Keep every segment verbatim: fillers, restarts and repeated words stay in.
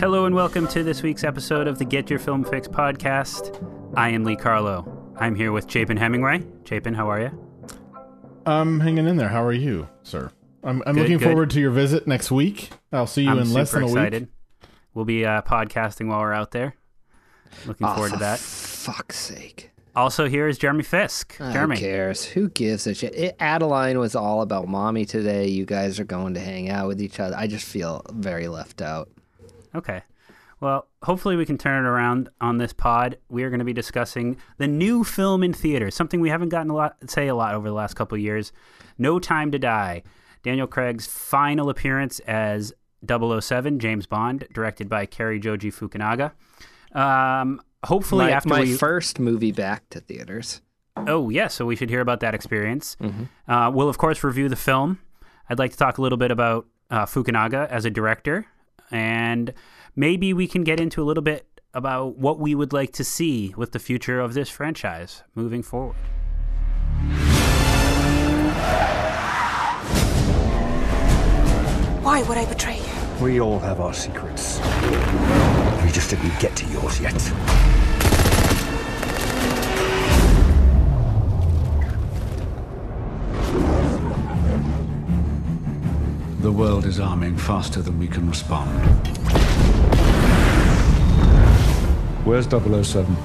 Hello and welcome to this week's episode of the Get Your Film Fix podcast. I am Lee Carlo. I'm here with Chapin Hemingway. Chapin, how are you? I'm hanging in there. How are you, sir? I'm, I'm good, looking good. forward to your visit next week. I'll see you I'm in less than a excited. week. We'll be uh, podcasting while we're out there. Looking oh, forward to that. For fuck's sake. Also here is Jeremy Fisk. Oh, Jeremy. Who cares? Who gives a shit? It, Adeline was all about mommy today. You guys are going to hang out with each other. I just feel very left out. Okay. Well, hopefully we can turn it around on this pod. We are going to be discussing the new film in theaters, something we haven't gotten a lot say a lot over the last couple of years. No Time to Die. Daniel Craig's final appearance as double oh seven, James Bond, directed by Cary Joji Fukunaga. Um, hopefully my, after my we... first movie back to theaters. Oh, yeah. So we should hear about that experience. Mm-hmm. Uh, we'll, of course, review the film. I'd like to talk a little bit about uh, Fukunaga as a director. And maybe we can get into a little bit about what we would like to see with the future of this franchise moving forward. Why would I betray you? We all have our secrets. We just didn't get to yours yet. The world is arming faster than we can respond. Where's double oh seven?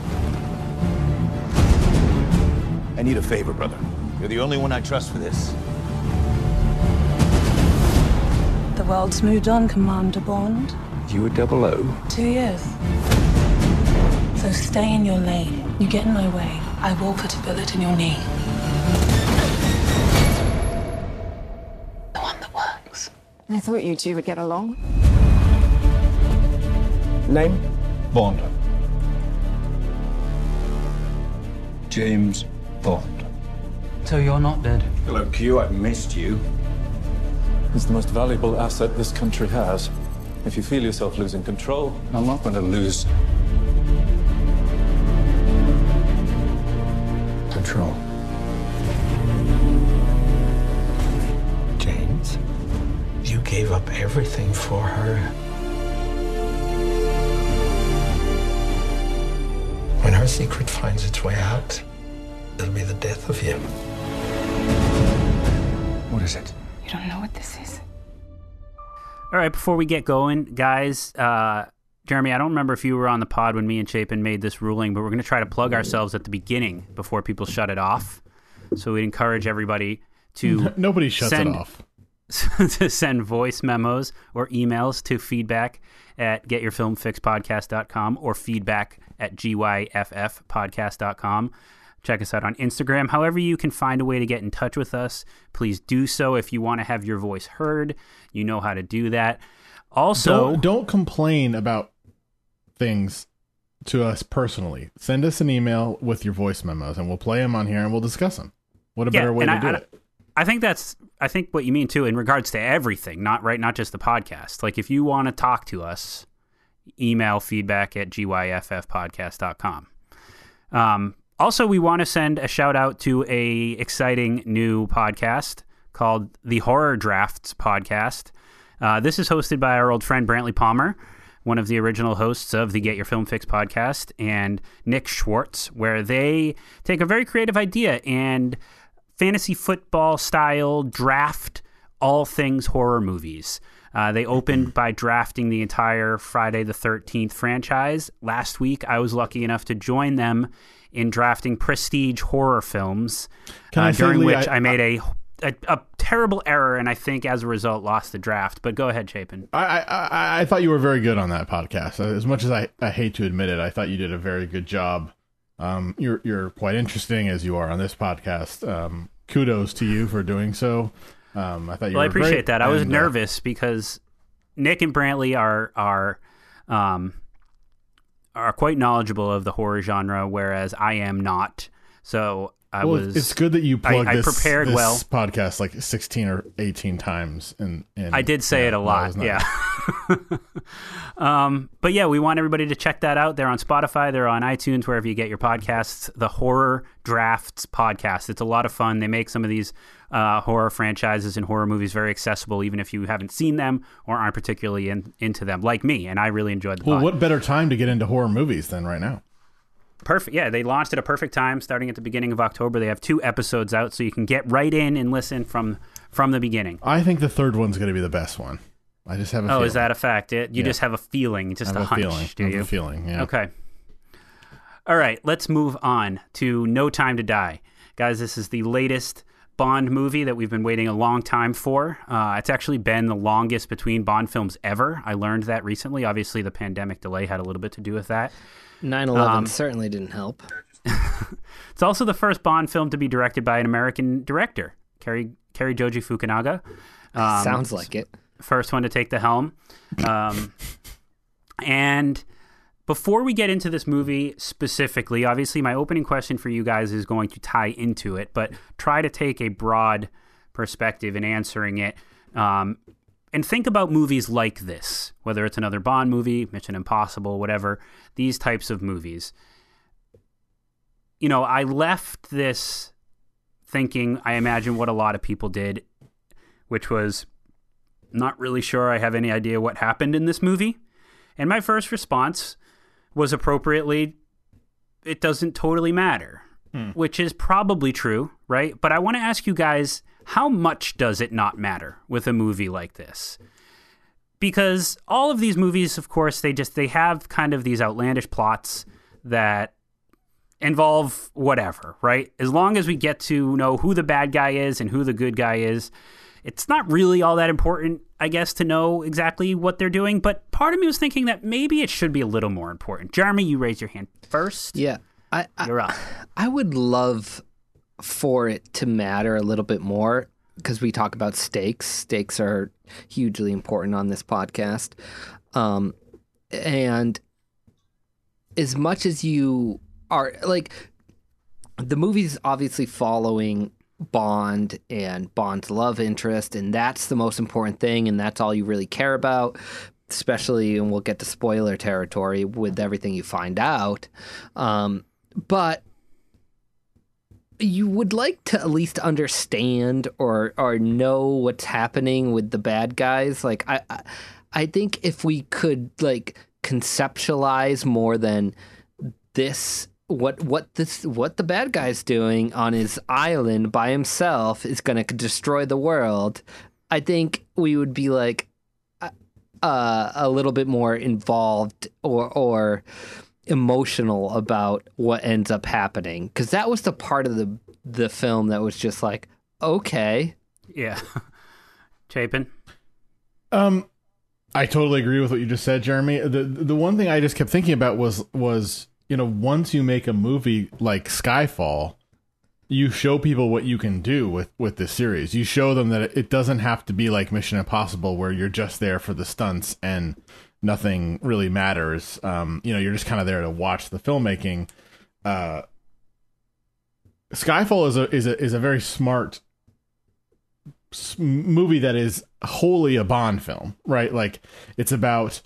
I need a favor, brother. You're the only one I trust for this. The world's moved on, Commander Bond. You were double O? Two years. So stay in your lane. You get in my way, I will put a bullet in your knee. I thought you two would get along. Name? Bond. James Bond. So you're not dead? Hello, Q, I've missed you. It's the most valuable asset this country has. If you feel yourself losing control, I'm not going to lose control. Gave up everything for her. When her secret finds its way out, it'll be the death of him. What is it? You don't know what this is. All right, before we get going, guys, uh, Jeremy, I don't remember if you were on the pod when me and Chapin made this ruling, but we're going to try to plug ourselves at the beginning before people shut it off. So we'd encourage everybody to... Nobody shuts send- it off. to send voice memos or emails to feedback at get your film fix podcast dot com or feedback at gyffpodcast dot com. Check us out on Instagram. However you can find a way to get in touch with us, please do so. If you want to have your voice heard, you know how to do that. Also, don't, don't complain about things to us personally. Send us an email with your voice memos and we'll play them on here and we'll discuss them. What a yeah, better way to I, do I, it. I think that's, I think what you mean too, in regards to everything, not right, not just the podcast. Like if you want to talk to us, email feedback at gyffpodcast dot com. Um, also, we want to send a shout out to a exciting new podcast called the Horror Drafts Podcast. Uh, this is hosted by our old friend, Brantley Palmer, one of the original hosts of the Get Your Film Fix podcast, and Nick Schwartz, where they take a very creative idea and fantasy football style draft all things horror movies. Uh, they opened by drafting the entire Friday the thirteenth franchise. Last week, I was lucky enough to join them in drafting prestige horror films, uh, during which I, I made I, a, a a terrible error, and I think as a result lost the draft. But go ahead, Chapin. I, I, I thought you were very good on that podcast. As much as I, I hate to admit it, I thought you did a very good job. Um, you're you're quite interesting as you are on this podcast. Um, kudos to you for doing so. Um, I thought you well, were I appreciate great, that. I was and, nervous uh, because Nick and Brantley are are um, are quite knowledgeable of the horror genre, whereas I am not. So I well, was. It's good that you plugged I, I this, prepared this well. podcast like sixteen or eighteen times. And, and I did say yeah, it a lot. Not... Yeah. um, but yeah, we want everybody to check that out. They're on Spotify. They're on iTunes, wherever you get your podcasts. The Horror Drafts Podcast. It's a lot of fun. They make some of these uh, horror franchises and horror movies very accessible, even if you haven't seen them or aren't particularly in, into them, like me. And I really enjoyed the Well, pod. What better time to get into horror movies than right now? Perfect. Yeah, they launched at a perfect time, starting at the beginning of October. They have two episodes out, so you can get right in and listen from from the beginning. I think the third one's going to be the best one. I just have a oh, feeling. Oh, is that a fact? It, you yeah. just have a feeling, just a, a hunch, feeling. do I have you? a feeling, yeah. Okay. All right, let's move on to No Time to Die. Guys, this is the latest Bond movie that we've been waiting a long time for. Uh, it's actually been the longest between Bond films ever. I learned that recently. Obviously, the pandemic delay had a little bit to do with that. nine eleven um, certainly didn't help. It's also the first Bond film to be directed by an American director, Cary, Cary Joji Fukunaga. Um, Sounds like it. First one to take the helm. Um, and before we get into this movie specifically, obviously my opening question for you guys is going to tie into it, but try to take a broad perspective in answering it. Um, And think about movies like this, whether it's another Bond movie, Mission Impossible, whatever, these types of movies. You know, I left this thinking, I imagine what a lot of people did, which was not really sure I have any idea what happened in this movie. And my first response was appropriately, it doesn't totally matter, hmm. which is probably true, right? But I want to ask you guys, how much does it not matter with a movie like this? Because all of these movies, of course, they just, they have kind of these outlandish plots that involve whatever, right? As long as we get to know who the bad guy is and who the good guy is, it's not really all that important, I guess, to know exactly what they're doing. But part of me was thinking that maybe it should be a little more important. Jeremy, you raised your hand first. Yeah. I, I, You're up. I would love... for it to matter a little bit more, because we talk about stakes. Stakes are hugely important on this podcast. Um, and as much as you are, like, the movie's obviously following Bond and Bond's love interest, and that's the most important thing, and that's all you really care about, especially, and we'll get to spoiler territory with everything you find out. Um, but you would like to at least understand or or know what's happening with the bad guys. Like, I, I, I think if we could, like, conceptualize more than this, what what this what the bad guy's doing on his island by himself is going to destroy the world, I think we would be like uh, a little bit more involved or or. emotional about what ends up happening, because that was the part of the the film that was just like, okay, yeah. Chapin, um I totally agree with what you just said, Jeremy. The the one thing I just kept thinking about was was you know, once you make a movie like Skyfall, you show people what you can do with with this series. You show them that it doesn't have to be like Mission Impossible, where you're just there for the stunts and nothing really matters. Um, you know, you're just kind of there to watch the filmmaking. Uh, Skyfall is a is a is a very smart movie that is wholly a Bond film, right? Like, it's about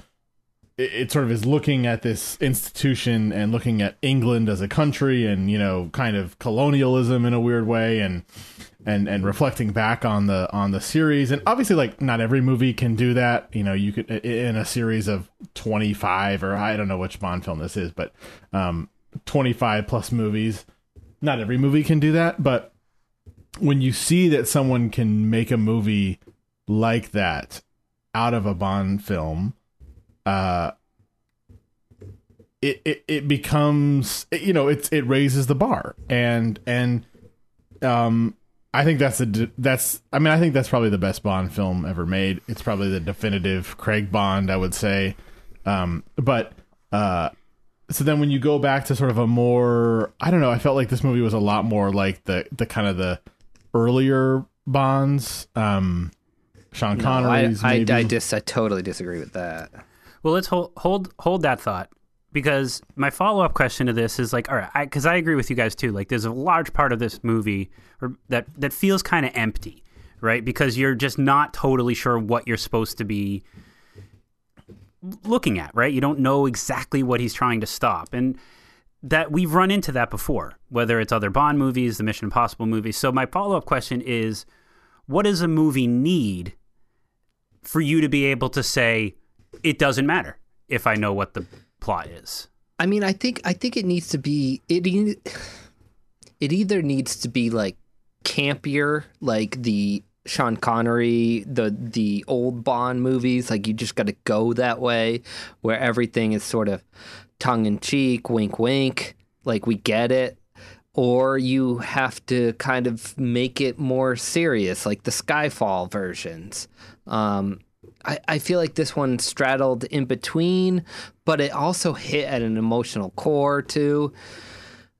it, it sort of is looking at this institution and looking at England as a country, and, you know, kind of colonialism in a weird way, and and and reflecting back on the on the series. And obviously, like, not every movie can do that. You know, you could, in a series of twenty-five, or I don't know which Bond film this is, but um twenty-five plus movies, not every movie can do that. But when you see that someone can make a movie like that out of a Bond film, uh it it, it becomes, you know, it's it raises the bar. And and um I think that's a that's I mean I think that's probably the best Bond film ever made. It's probably the definitive Craig Bond, I would say. Um, but uh, so then when you go back to sort of a more, I don't know, I felt like this movie was a lot more like the the kind of the earlier Bonds, um, Sean Connery's. No, I, I, I, dis, I totally disagree with that. Well, let's hold hold hold that thought because my follow-up question to this is like, all right, because I, I agree with you guys too. Like, there's a large part of this movie or that that feels kind of empty, right? Because you're just not totally sure what you're supposed to be looking at, right? You don't know exactly what he's trying to stop. And that we've run into that before, whether it's other Bond movies, the Mission Impossible movies. So my follow-up question is, what does a movie need for you to be able to say, it doesn't matter if I know what the plot is? I mean, I think I think it needs to be, it, it either needs to be like campier, like the Sean Connery, the the old Bond movies, like you just got to go that way, where everything is sort of tongue-in-cheek, wink, wink, like we get it. Or you have to kind of make it more serious, like the Skyfall versions. Um, I, I feel like this one straddled in between, but it also hit at an emotional core too.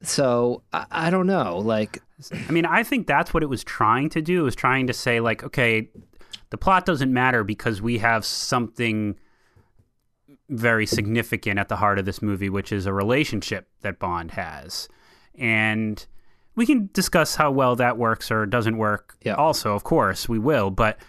So I, I don't know. Like, I mean, I think that's what it was trying to do. It was trying to say like, okay, the plot doesn't matter because we have something very significant at the heart of this movie, which is a relationship that Bond has. And we can discuss how well that works or doesn't work. Yeah. Also, of course, we will. But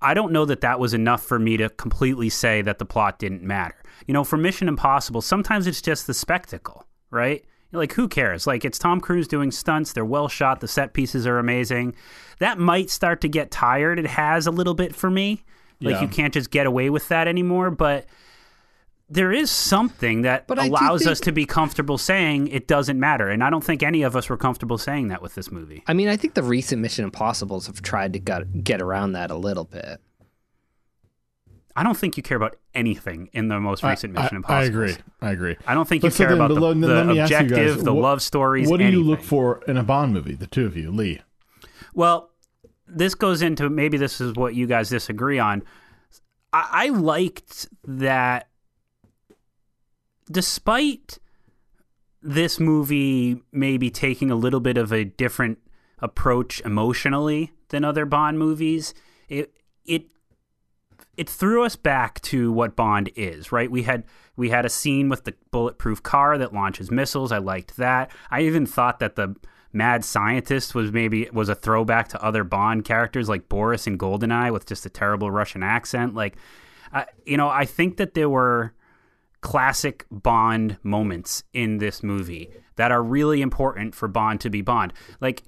I don't know that that was enough for me to completely say that the plot didn't matter. You know, for Mission Impossible, sometimes it's just the spectacle, right? Like, who cares? Like, it's Tom Cruise doing stunts. They're well shot. The set pieces are amazing. That might start to get tired. It has a little bit for me. Like, yeah. You can't just get away with that anymore. But there is something that but allows think, us to be comfortable saying it doesn't matter. And I don't think any of us were comfortable saying that with this movie. I mean, I think the recent Mission Impossibles have tried to get, get around that a little bit. I don't think you care about anything in the most recent I, Mission I, Impossibles. I agree. I agree. I don't think but you so care then, about the, then, the then objective, guys, the what, love stories, What do anything. you look for in a Bond movie, the two of you, Lee? Well, this goes into maybe this is what you guys disagree on. I, I liked that despite this movie maybe taking a little bit of a different approach emotionally than other Bond movies, it it it threw us back to what Bond is, right? We had we had a scene with the bulletproof car that launches missiles. I liked that. I even thought that the mad scientist was maybe was a throwback to other Bond characters like Boris in Goldeneye with just a terrible Russian accent. Like, uh, you know, I think that there were classic Bond moments in this movie that are really important for Bond to be Bond. Like,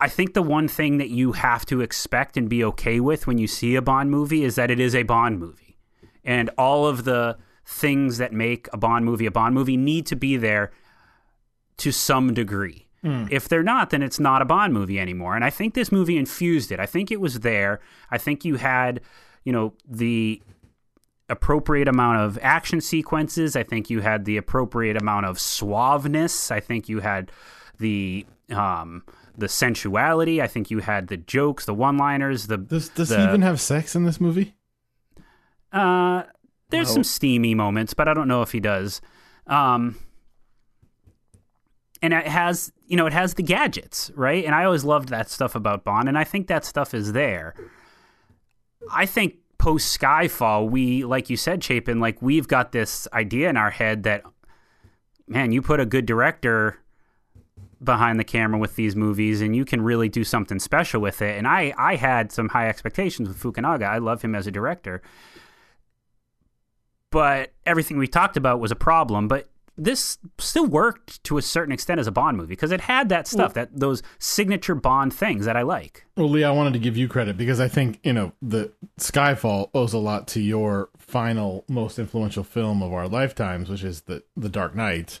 I think the one thing that you have to expect and be okay with when you see a Bond movie is that it is a Bond movie. And all of the things that make a Bond movie a Bond movie need to be there to some degree. Mm. If they're not, then it's not a Bond movie anymore. And I think this movie infused it. I think it was there. I think you had, you know, the appropriate amount of action sequences. I think you had the appropriate amount of suaveness. I think you had the um, the sensuality. I think you had the jokes, the one-liners. The does does the, he even have sex in this movie? Uh, there's no. some steamy moments, but I don't know if he does. Um, and it has, you know, it has the gadgets, right? And I always loved that stuff about Bond, and I think that stuff is there. I think post Skyfall, we, like you said, Chapin, like we've got this idea in our head that, man, you put a good director behind the camera with these movies and you can really do something special with it. And I, I had some high expectations with Fukunaga. I love him as a director, but everything we talked about was a problem. But this still worked to a certain extent as a Bond movie because it had that stuff, well, that those signature Bond things that I like. Well, Lee, I wanted to give you credit because I think, you know, the Skyfall owes a lot to your final most influential film of our lifetimes, which is the, the Dark Knight.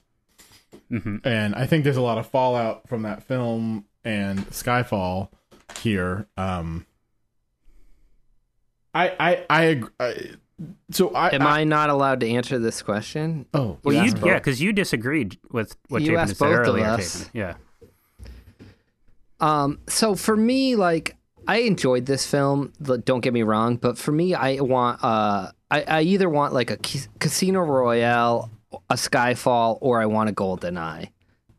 Mm-hmm. And I think there's a lot of fallout from that film and Skyfall here. Um, I, I, I agree. I, So I, Am I, I not allowed to answer this question? Oh, well, you, yeah, because you disagreed with what you Chapin said earlier. Yeah. Um. So for me, like, I enjoyed this film. Don't get me wrong, but for me, I want. Uh, I, I either want like a Casino Royale, a Skyfall, or I want a GoldenEye.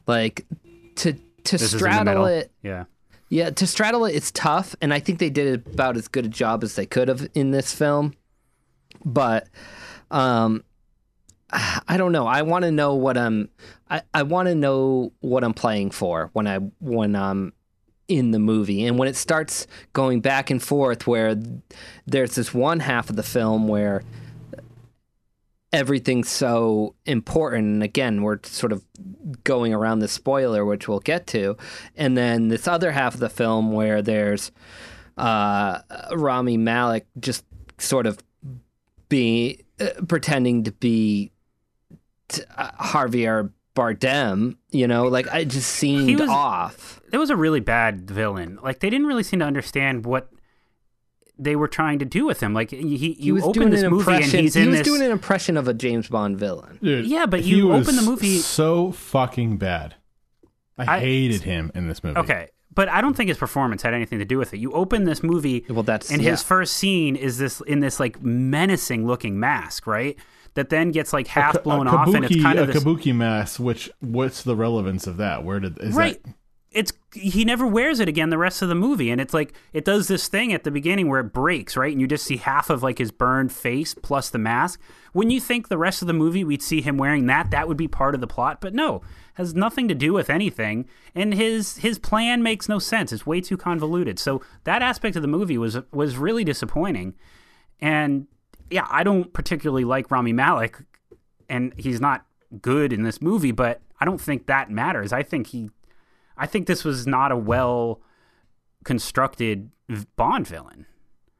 Like, to to this straddle it. Yeah. Yeah, to straddle it, it's tough, and I think they did about as good a job as they could have in this film. But um, I don't know. I want to know what I'm. I, I want to know what I'm playing for when I when I'm in the movie. And when it starts going back and forth, where there's this one half of the film where everything's so important, and again, we're sort of going around the spoiler, which we'll get to, and then this other half of the film where there's uh, Rami Malek just sort of being uh, pretending to be. T- uh, Javier Bardem, you know, like I just seemed he was, off. That was a really bad villain. Like they didn't really seem to understand what they were trying to do with him. Like he, he you open this movie and he's he in was this. doing an impression of a James Bond villain. Dude, yeah, but you open the movie so fucking bad. I, I hated him in this movie. Okay, but I don't think his performance had anything to do with it. You open this movie, well, that's and yeah. his first scene is this in this like menacing looking mask, right? That then gets like half a, blown a kabuki, off, and it's kind of a this... kabuki mask. Which what's the relevance of that? Where did is right? That... It's he never wears it again the rest of the movie, and it's like it does this thing at the beginning where it breaks, right? And you just see half of like his burned face plus the mask. Wouldn't you think the rest of the movie we'd see him wearing that? That would be part of the plot, but no, has nothing to do with anything. And his his plan makes no sense. It's way too convoluted. So that aspect of the movie was was really disappointing, and. Yeah, I don't particularly like Rami Malek, and he's not good in this movie, but I don't think that matters. I think he, I think this was not a well-constructed Bond villain.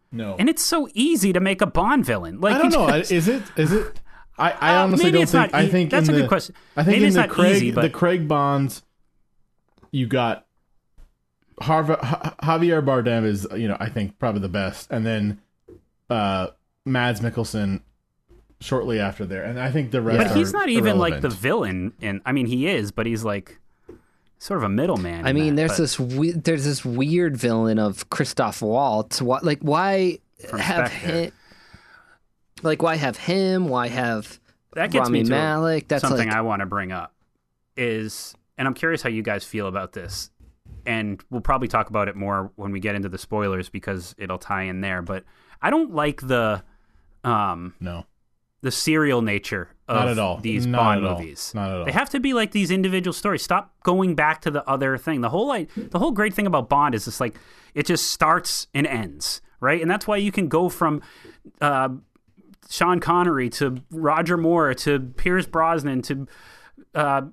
No. And it's so easy to make a Bond villain. Like, I don't know. Just, is it? Is it? I, I uh, honestly don't think... E- I think that's a the, good question. I think maybe in the Craig, easy, but... the Craig Bonds, you got Harv- Javier Bardem is, you know, I think probably the best. And then... uh Mads Mikkelsen shortly after there, and I think the rest. But he's not even irrelevant. Like the villain, and I mean he is, but he's like sort of a middleman. I mean, that, there's but. this we- there's this weird villain of Christoph Waltz. What like why From have him, like why have him? Why have that gets Rami me to Malek? A, That's something like, I want to bring up is, and I'm curious how you guys feel about this, and we'll probably talk about it more when we get into the spoilers because it'll tie in there. But I don't like the. Um, no, the serial nature of Not at all. these Not Bond at all. movies. Not at all. They have to be like these individual stories. Stop going back to the other thing. The whole like, the whole great thing about Bond is it's like it just starts and ends, right? And that's why you can go from uh, Sean Connery to Roger Moore to Pierce Brosnan to uh,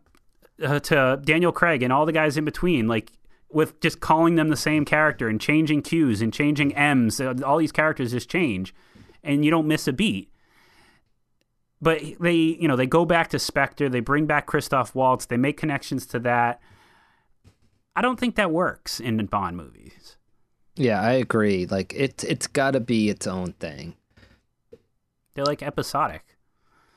uh, to Daniel Craig and all the guys in between, like. With just calling them the same character and changing Q's and changing M's, all these characters just change, and you don't miss a beat. But they, you know, they go back to Spectre, they bring back Christoph Waltz, they make connections to that. I don't think that works in Bond movies. Yeah, I agree. Like it's it's got to be its own thing. They're like episodic.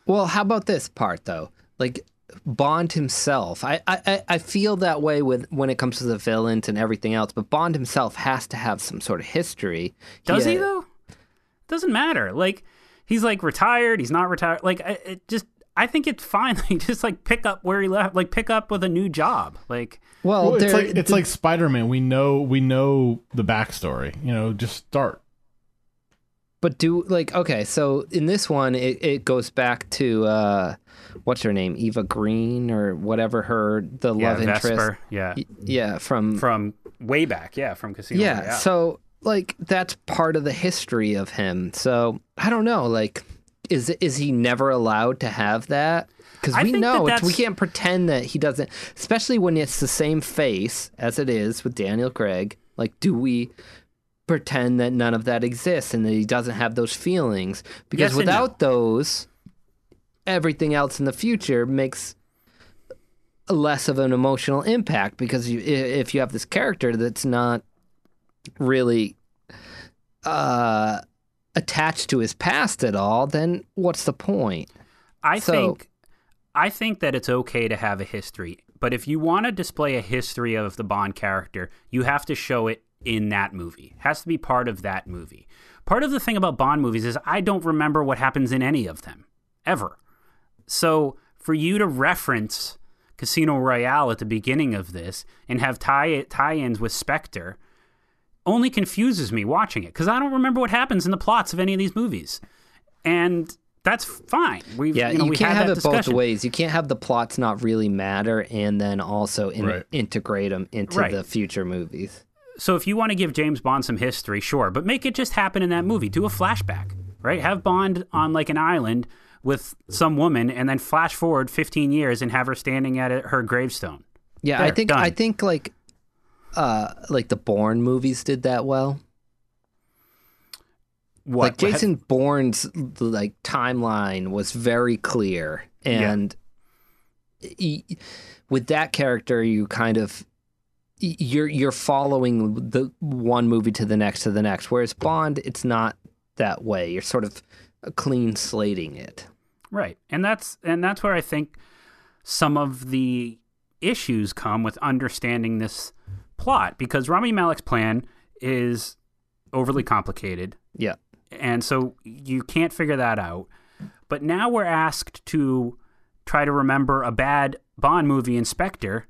Well, how about this part though? Like. Bond himself, I, I I feel that way with when it comes to the villains and everything else. But Bond himself has to have some sort of history. Does he, he though? Doesn't matter. Like he's like retired. He's not retired. Like I, it just I think it's fine. Like just like pick up where he left. Like pick up with a new job. Like well, it's like it's like Spider-Man. We know we know the backstory. You know, just start. But do like okay, so in this one, it, it goes back to uh, what's her name, Eva Green or whatever her the yeah, love Vesper. interest, yeah, yeah, from from way back, yeah, from Casino Royale. Yeah, so like that's part of the history of him. So I don't know, like, is is he never allowed to have that? Because we know that it's, we can't pretend that he doesn't, especially when it's the same face as it is with Daniel Craig. Like, do we? Pretend that none of that exists and that he doesn't have those feelings because yes without no. those everything else in the future makes less of an emotional impact because you, if you have this character that's not really uh, attached to his past at all, then what's the point? I so, think I think that it's okay to have a history, but if you want to display a history of the Bond character, you have to show it in that movie. It has to be part of that movie. Part of the thing about Bond movies is I don't remember what happens in any of them, ever. So for you to reference Casino Royale at the beginning of this and have tie tie-ins with Spectre only confuses me watching it because I don't remember what happens in the plots of any of these movies. And that's fine. We've, yeah, you, know, you we can't have it discussion. both ways. You can't have the plots not really matter and then also in, right. integrate them into right. the future movies. So if you want to give James Bond some history, sure, but make it just happen in that movie. Do a flashback, right? Have Bond on like an island with some woman and then flash forward fifteen years and have her standing at her gravestone. Yeah, there, I think done. I think like uh, like the Bourne movies did that well. What? Like Jason what? Bourne's like timeline was very clear, and yeah. he, with that character, you kind of you're you're following the one movie to the next to the next. Whereas Bond, it's not that way. You're sort of clean slating it, right? And that's and that's where I think some of the issues come with understanding this plot, because Rami Malek's plan is overly complicated. Yeah. And so you can't figure that out. But now we're asked to try to remember a bad Bond movie, Spectre,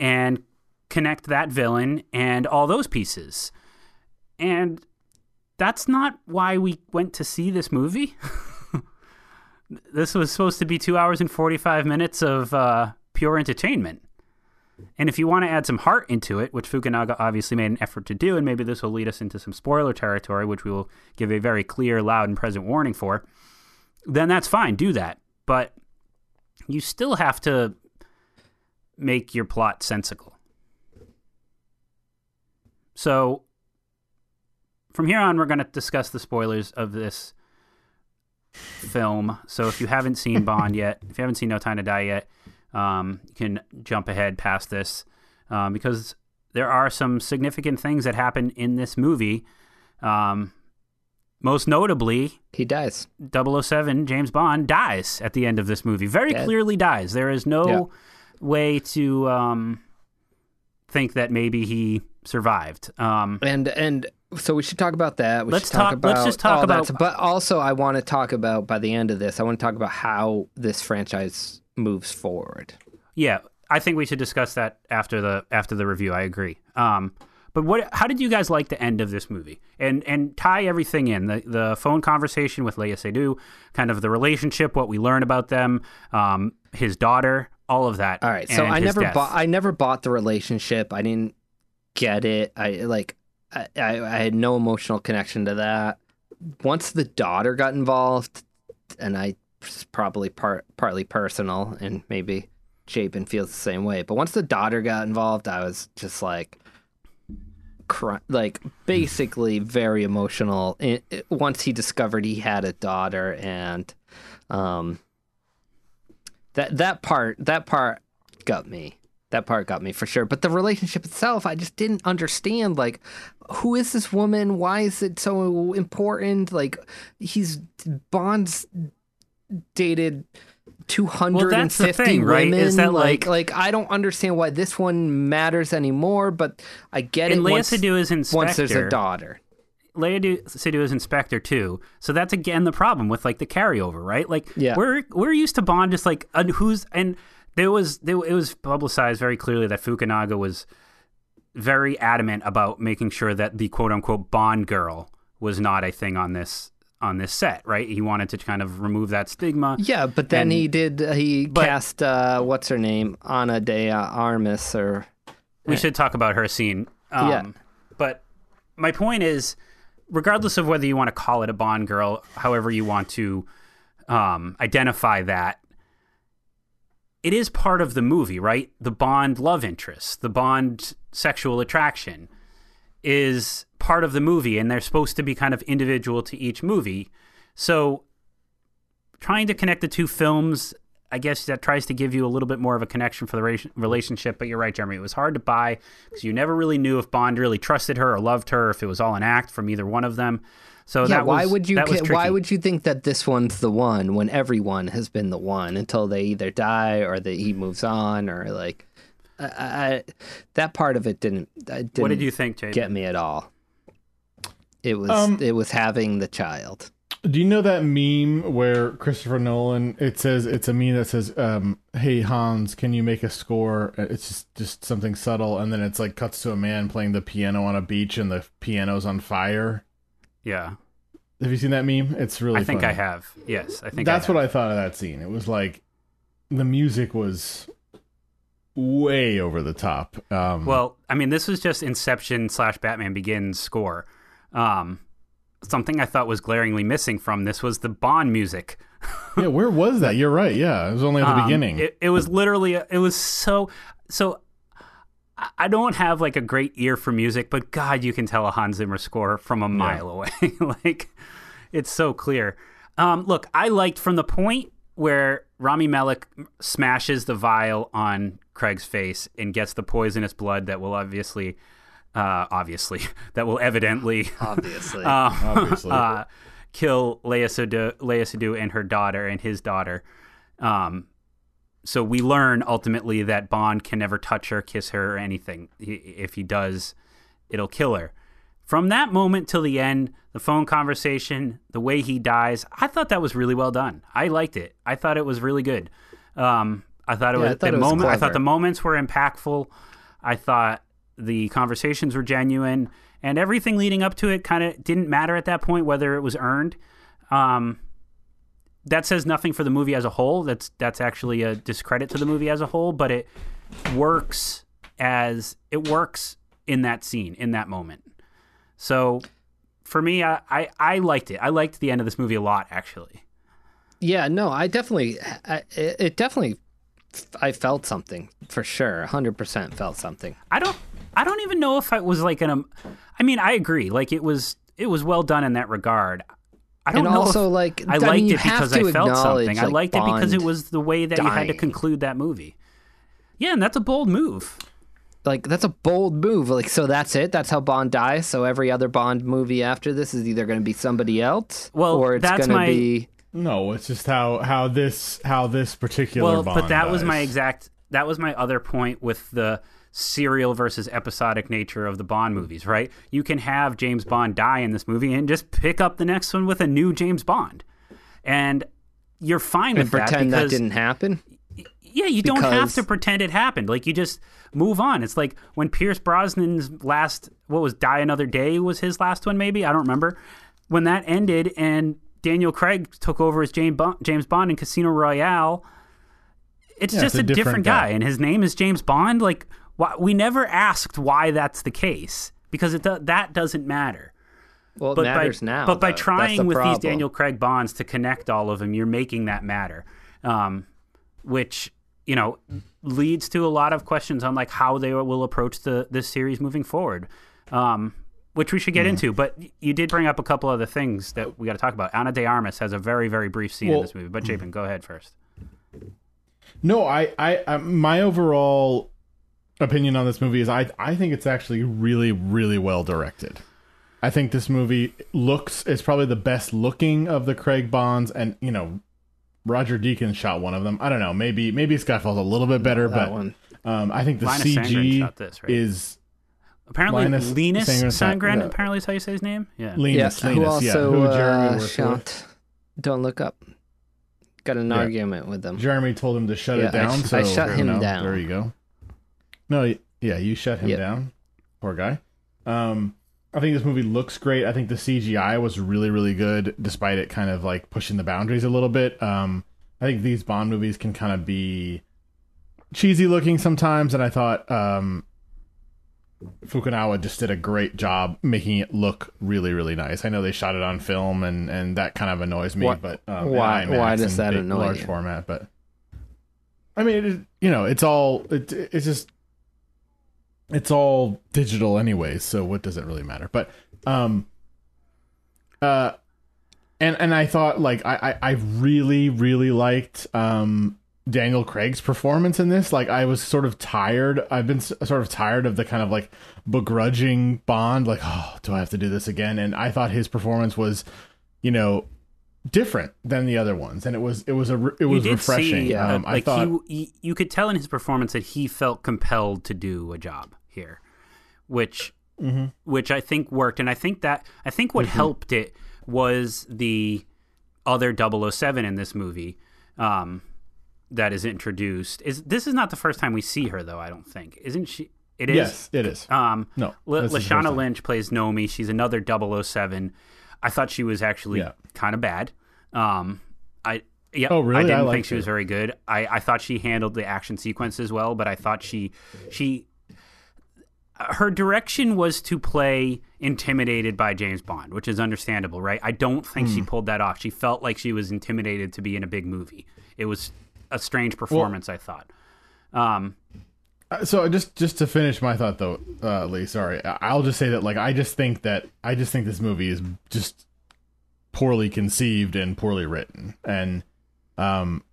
and connect that villain and all those pieces. And that's not why we went to see this movie. This was supposed to be two hours and forty-five minutes of uh, pure entertainment. And if you want to add some heart into it, which Fukunaga obviously made an effort to do, and maybe this will lead us into some spoiler territory, which we will give a very clear, loud, and present warning for, then that's fine. Do that. But you still have to make your plot sensical. So from here on, we're going to discuss the spoilers of this film. So if you haven't seen Bond yet, if you haven't seen No Time to Die yet, Um, you can jump ahead past this um, because there are some significant things that happen in this movie. Um, most notably, he dies. double oh seven, James Bond, dies at the end of this movie. Very Dead. clearly dies. There is no yeah. way to um, think that maybe he survived. Um, and and so we should talk about that. We let's talk, talk about. Let's just talk about. That. But also, I want to talk about by the end of this. I want to talk about how this franchise moves forward. Yeah, I think we should discuss that after the after the review. I agree. Um, but what? How did you guys like the end of this movie? And and tie everything in the the phone conversation with Léa Seydoux, kind of the relationship, what we learn about them, um, his daughter, all of that. All right. So I never bought. I never bought the relationship. I didn't get it. I like. I, I, I had no emotional connection to that. Once the daughter got involved, and I. It's probably part, partly personal, and maybe Chapin feels the same way. But once the daughter got involved, I was just like, cr- like basically very emotional. It, it, once he discovered he had a daughter, and um, that that part that part got me. That part got me for sure. But the relationship itself, I just didn't understand. Like, who is this woman? Why is it so important? Like, he's Bond's. Dated two hundred fifty well, that's the thing, right? women. Is that like, like, like I don't understand why this one matters anymore, but I get and it Léa once, Seydoux is Inspector, once there's a daughter. Léa Seydoux is Inspector too. So that's again the problem with like the carryover, right? Like yeah. we're we're used to Bond just like and who's and there was there, it was publicized very clearly that Fukunaga was very adamant about making sure that the quote unquote Bond girl was not a thing on this on this set, right? He wanted to kind of remove that stigma. Yeah, but then and, he did, he but, cast, uh, what's her name? Ana de Armas or... We should talk about her scene. Um, yeah. But my point is, regardless of whether you want to call it a Bond girl, however you want to um, identify that, it is part of the movie, right? The Bond love interest, the Bond sexual attraction is part of the movie, and they're supposed to be kind of individual to each movie. So trying to connect the two films, I guess that tries to give you a little bit more of a connection for the relationship, but you're right, Jeremy, it was hard to buy because you never really knew if Bond really trusted her or loved her, or if it was all an act from either one of them. So yeah, that why was, would you ca- why would you think that this one's the one when everyone has been the one until they either die or that he moves on or like I, I, that part of it didn't, didn't what did you think, Chapin? Get me at all. It was um, it was having the child. Do you know that meme where Christopher Nolan, it says, it's a meme that says, um, hey, Hans, can you make a score? It's just, just something subtle. And then it's like cuts to a man playing the piano on a beach and the piano's on fire. Yeah. Have you seen that meme? It's really I think funny. I have. Yes, I think that's I what I thought of that scene. It was like the music was way over the top. Um, well, I mean, this was just Inception slash Batman Begins score. Um, something I thought was glaringly missing from this was the Bond music. Yeah, where was that? You're right. Yeah, it was only at the um, beginning. It, it was literally, it was so, so I don't have like a great ear for music, but God, you can tell a Hans Zimmer score from a mile yeah. away. Like, it's so clear. Um, look, I liked from the point where Rami Malek smashes the vial on Craig's face and gets the poisonous blood that will obviously, uh, obviously, that will evidently, obviously, um, obviously. Uh, kill Léa Seydoux, Léa Seydoux and her daughter and his daughter. Um, So we learn ultimately that Bond can never touch her, kiss her, or anything. He, if he does, it'll kill her. From that moment till the end, the phone conversation, the way he dies, I thought that was really well done. I liked it. I thought it was really good. Um, I thought it yeah, was. I thought, the it was moment, I thought the moments were impactful. I thought the conversations were genuine, and everything leading up to it kind of didn't matter at that point whether it was earned. Um, That says nothing for the movie as a whole. That's that's actually a discredit to the movie as a whole, but it works as it works in that scene, in that moment. So for me, I, I, I liked it. I liked the end of this movie a lot, actually. Yeah, no, I definitely, I, it definitely, I felt something for sure. one hundred percent felt something. I don't, I don't even know if I was like an, I mean, I agree. Like it was, it was well done in that regard. I don't and know also, like, I liked I mean, it because I felt something. Like, I liked Bond it because it was the way that dying. You had to conclude that movie. Yeah, and that's a bold move. Like, that's a bold move. Like, so that's it? That's how Bond dies? So every other Bond movie after this is either going to be somebody else well, or it's going to my... be... No, it's just how, how, this, how this particular well, Bond Well, but that dies. was my exact... That was my other point with the serial versus episodic nature of the Bond movies, right? You can have James Bond die in this movie and just pick up the next one with a new James Bond. And you're fine and with that. And pretend that didn't happen? Yeah, you because... don't have to pretend it happened. Like, you just move on. It's like when Pierce Brosnan's last, what was, Die Another Day was his last one maybe? I don't remember. When that ended and Daniel Craig took over as James Bond in Casino Royale, it's yeah, just it's a, a different, different guy. guy. And his name is James Bond. Like, we never asked why that's the case because it do, that doesn't matter. Well, it but matters by, now. But though. by trying with problem. these Daniel Craig Bonds to connect all of them, you're making that matter, um, which you know leads to a lot of questions on like how they will approach the this series moving forward, um, which we should get mm. into. But you did bring up a couple other things that we got to talk about. Ana de Armas has a very, very brief scene well, in this movie. But Chapin, go ahead first. No, I, I, I my overall opinion on this movie is I I think it's actually really, really well directed. I think this movie looks, it's probably the best looking of the Craig Bonds, and you know, Roger Deakins shot one of them. I don't know, maybe maybe Skyfall's a little bit better, but one. Um, I think the Linus C G shot this, right? is apparently Linus Sandgren. No. Apparently, is how you say his name. Yeah, Linus. Yeah. Linus who also yeah, who Jeremy uh, shot? With. Don't Look Up. Got an yeah. argument with them. Jeremy told him to shut yeah, it down. I, sh- so, I shut him know, down. There you go. No, yeah, you shut him yep. down. Poor guy. Um, I think this movie looks great. I think the C G I was really, really good, despite it kind of like pushing the boundaries a little bit. Um, I think these Bond movies can kind of be cheesy looking sometimes, and I thought um, Fukunaga just did a great job making it look really, really nice. I know they shot it on film, and, and that kind of annoys me. What? But um, why? Why does that big, annoy large you? Large format, but I mean, it, you know, it's all it, it's just. It's all digital anyway, so what does it really matter? But, um, uh, and, and I thought like, I, I, I really, really liked, um, Daniel Craig's performance in this. Like I was sort of tired. I've been s- sort of tired of the kind of like begrudging Bond, like, oh, do I have to do this again? And I thought his performance was, you know, different than the other ones, and it was it was a re- it was refreshing. See, uh, um, like I thought he, he, you could tell in his performance that he felt compelled to do a job here, which mm-hmm. which I think worked, and I think that I think what mm-hmm. helped it was the other double oh seven in this movie um, that is introduced. Is this is not the first time we see her though? I don't think isn't she? It is. Yes, it is. Um, no, L- Lashana Lynch plays Nomi. She's another double oh seven. I thought she was actually yeah. kind of bad. Um, I yeah, oh, really? I didn't I think she her. was very good. I, I thought she handled the action sequences well, but I thought she she her direction was to play intimidated by James Bond, which is understandable, right? I don't think mm. she pulled that off. She felt like she was intimidated to be in a big movie. It was a strange performance, well, I thought. Um, so just just to finish my thought though, uh, Lee, sorry, I'll just say that like I just think that I just think this movie is just poorly conceived and poorly written, and um,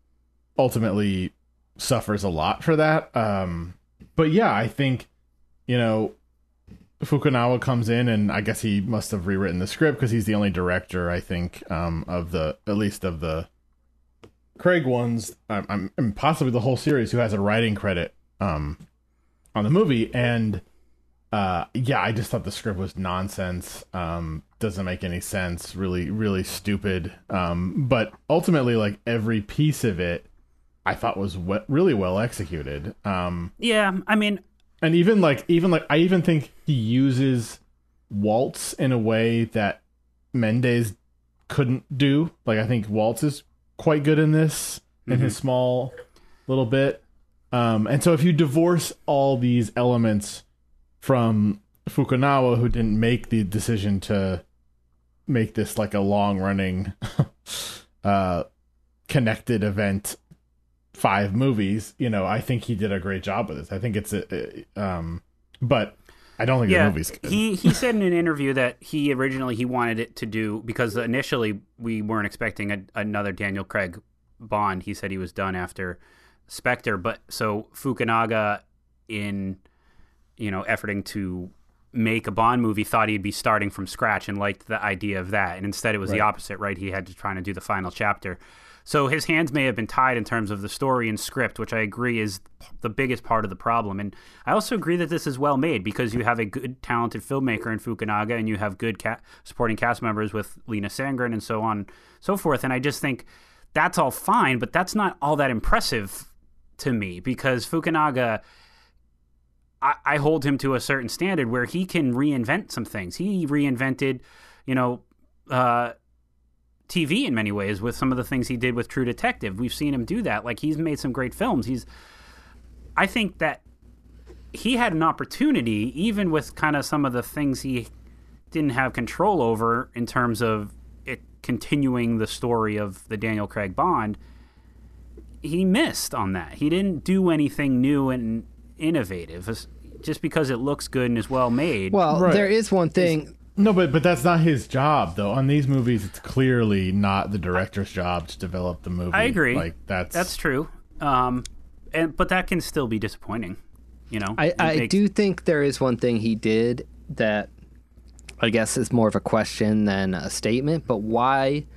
ultimately suffers a lot for that. Um, but yeah, I think you know Fukunaga comes in, and I guess he must have rewritten the script because he's the only director I think um, of the at least of the Craig ones, um, and possibly the whole series, who has a writing credit. Um, on the movie, and uh, yeah, I just thought the script was nonsense. Um, doesn't make any sense. Really, really stupid. Um, but ultimately, like every piece of it, I thought was we- really well executed. Um, yeah, I mean, and even like, even like, I even think he uses Waltz in a way that Mendes couldn't do. Like, I think Waltz is quite good in this mm-hmm. in his small little bit. Um, and so if you divorce all these elements from Fukunaga, who didn't make the decision to make this like a long running uh, connected event, five movies, you know, I think he did a great job with this. I think it's a, a um, but I don't think yeah, the movie's good. he, he said in an interview that he originally he wanted it to do because initially we weren't expecting a, another Daniel Craig Bond. He said he was done after Spectre, but so Fukunaga, in you know efforting to make a Bond movie, thought he'd be starting from scratch and liked the idea of that, and instead it was right. the opposite, right? He had to try to do the final chapter, so his hands may have been tied in terms of the story and script, which I agree is the biggest part of the problem. And I also agree that this is well made because you have a good talented filmmaker in Fukunaga, and you have good ca- supporting cast members with Lena Sandgren and so on and so forth, and I just think that's all fine, but that's not all that impressive to me, because Fukunaga, I, I hold him to a certain standard where he can reinvent some things. He reinvented, you know, uh, T V in many ways with some of the things he did with True Detective. We've seen him do that. Like, he's made some great films. He's, I think that he had an opportunity, even with kind of some of the things he didn't have control over in terms of it continuing the story of the Daniel Craig Bond. He missed on that. He didn't do anything new and innovative. Just because it looks good and is well made. Well, right. there is one thing. No, but but that's not his job, though. On these movies, it's clearly not the director's job to develop the movie. I agree. Like that's that's true. Um, and but that can still be disappointing. You know, I, I makes... do think there is one thing he did that I guess is more of a question than a statement. But why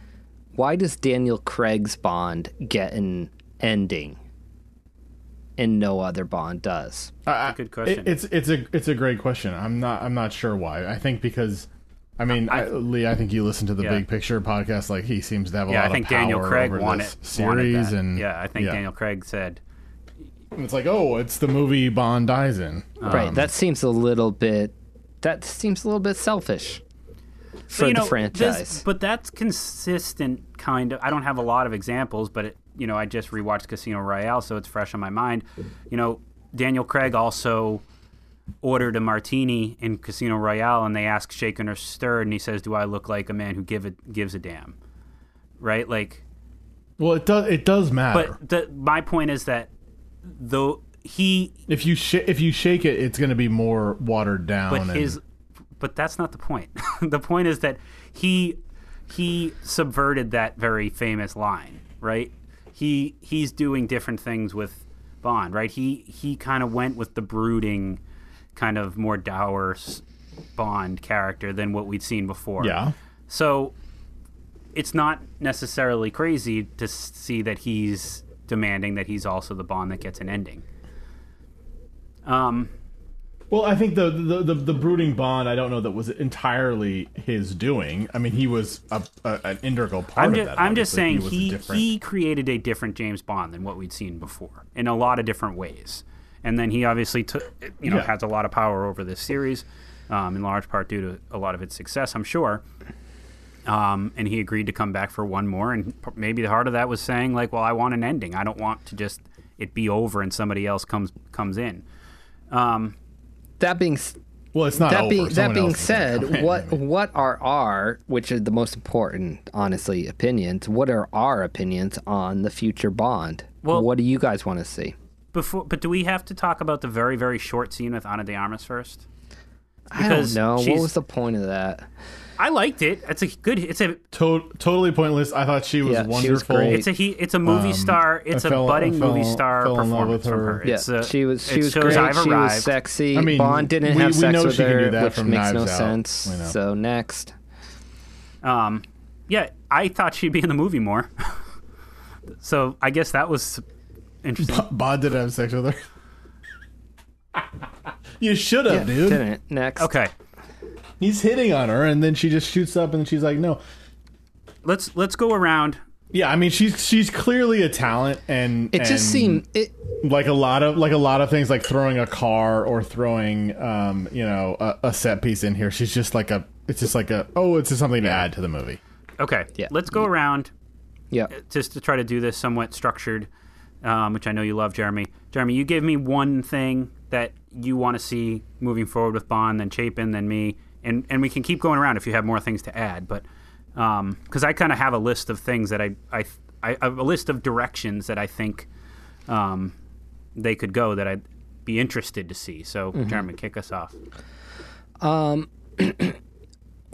why does Daniel Craig's Bond get an ending and no other Bond does? That's a good question. It's it's a it's a great question. I'm not I'm not sure why. I think because I mean I, I, Lee, I think you listen to the yeah. Big Picture podcast. Like he seems to have a yeah, lot I think of power Daniel Craig over wanted, this series wanted and yeah, I think yeah. Daniel Craig said it's like oh, it's the movie Bond dies in. Um, right. That seems a little bit that seems a little bit selfish. For you know, the franchise, this, but that's consistent kind of. I don't have a lot of examples, but it, you know, I just rewatched Casino Royale, so it's fresh on my mind. You know, Daniel Craig also ordered a martini in Casino Royale, and they ask shaken or stirred, and he says, "Do I look like a man who give a, gives a damn?" Right? Like, well, it does. It does matter. But the, my point is that though he, if you sh- if you shake it, it's going to be more watered down. But and, his. But that's not the point. The point is that he he subverted that very famous line, right? He he's doing different things with Bond, right? He he kind of went with the brooding, kind of more dour Bond character than what we'd seen before. Yeah. So it's not necessarily crazy to see that he's demanding that he's also the Bond that gets an ending. Um. Well, I think the, the the the brooding Bond, I don't know that was entirely his doing. I mean, he was a, a, an integral part I'm just, of that. I'm obviously. just saying he he, different... he created a different James Bond than what we'd seen before in a lot of different ways. And then he obviously took, you know, yeah. has a lot of power over this series, um, in large part due to a lot of its success, I'm sure. Um, and he agreed to come back for one more. And maybe the heart of that was saying, like, well, I want an ending. I don't want to just it be over and somebody else comes comes in. Um, that being well, it's not that over. Being, that being said, what what are our, which is the most important, honestly, opinions? What are our opinions on the future Bond? Well, what do you guys want to see? Before, but do we have to talk about the very, very short scene with Ana de Armas first? Because I don't know. What was the point of that? I liked it. It's a good. It's a to- totally pointless. I thought she was yeah, wonderful. She was it's a he, It's a movie um, star. It's fell, a budding fell, movie star performance her. from her. It's yeah, a, she was. She was great. I've she arrived. was sexy. I mean, Bond didn't we, have we sex with her, which makes no out. sense. So next, um, yeah, I thought she'd be in the movie more. So I guess that was interesting. B- Bond didn't have sex with her. You should have, yeah, dude. Didn't next. Okay. He's hitting on her, and then she just shoots up, and she's like, "No, let's let's go around." Yeah, I mean, she's she's clearly a talent, and it just and seemed it like a lot of like a lot of things, like throwing a car or throwing, um, you know, a, a set piece in here. She's just like a, it's just like a, oh, it's just something yeah. to add to the movie. Okay, yeah, let's go around. Yeah, just to try to do this somewhat structured, um, which I know you love, Jeremy. Jeremy, you gave me one thing that you want to see moving forward with Bond, then Chapin, then me. And and we can keep going around if you have more things to add, but because um, I kind of have a list of things that I, I, I have a list of directions that I think um, they could go that I'd be interested to see. So, mm-hmm. Jeremy, kick us off. Um,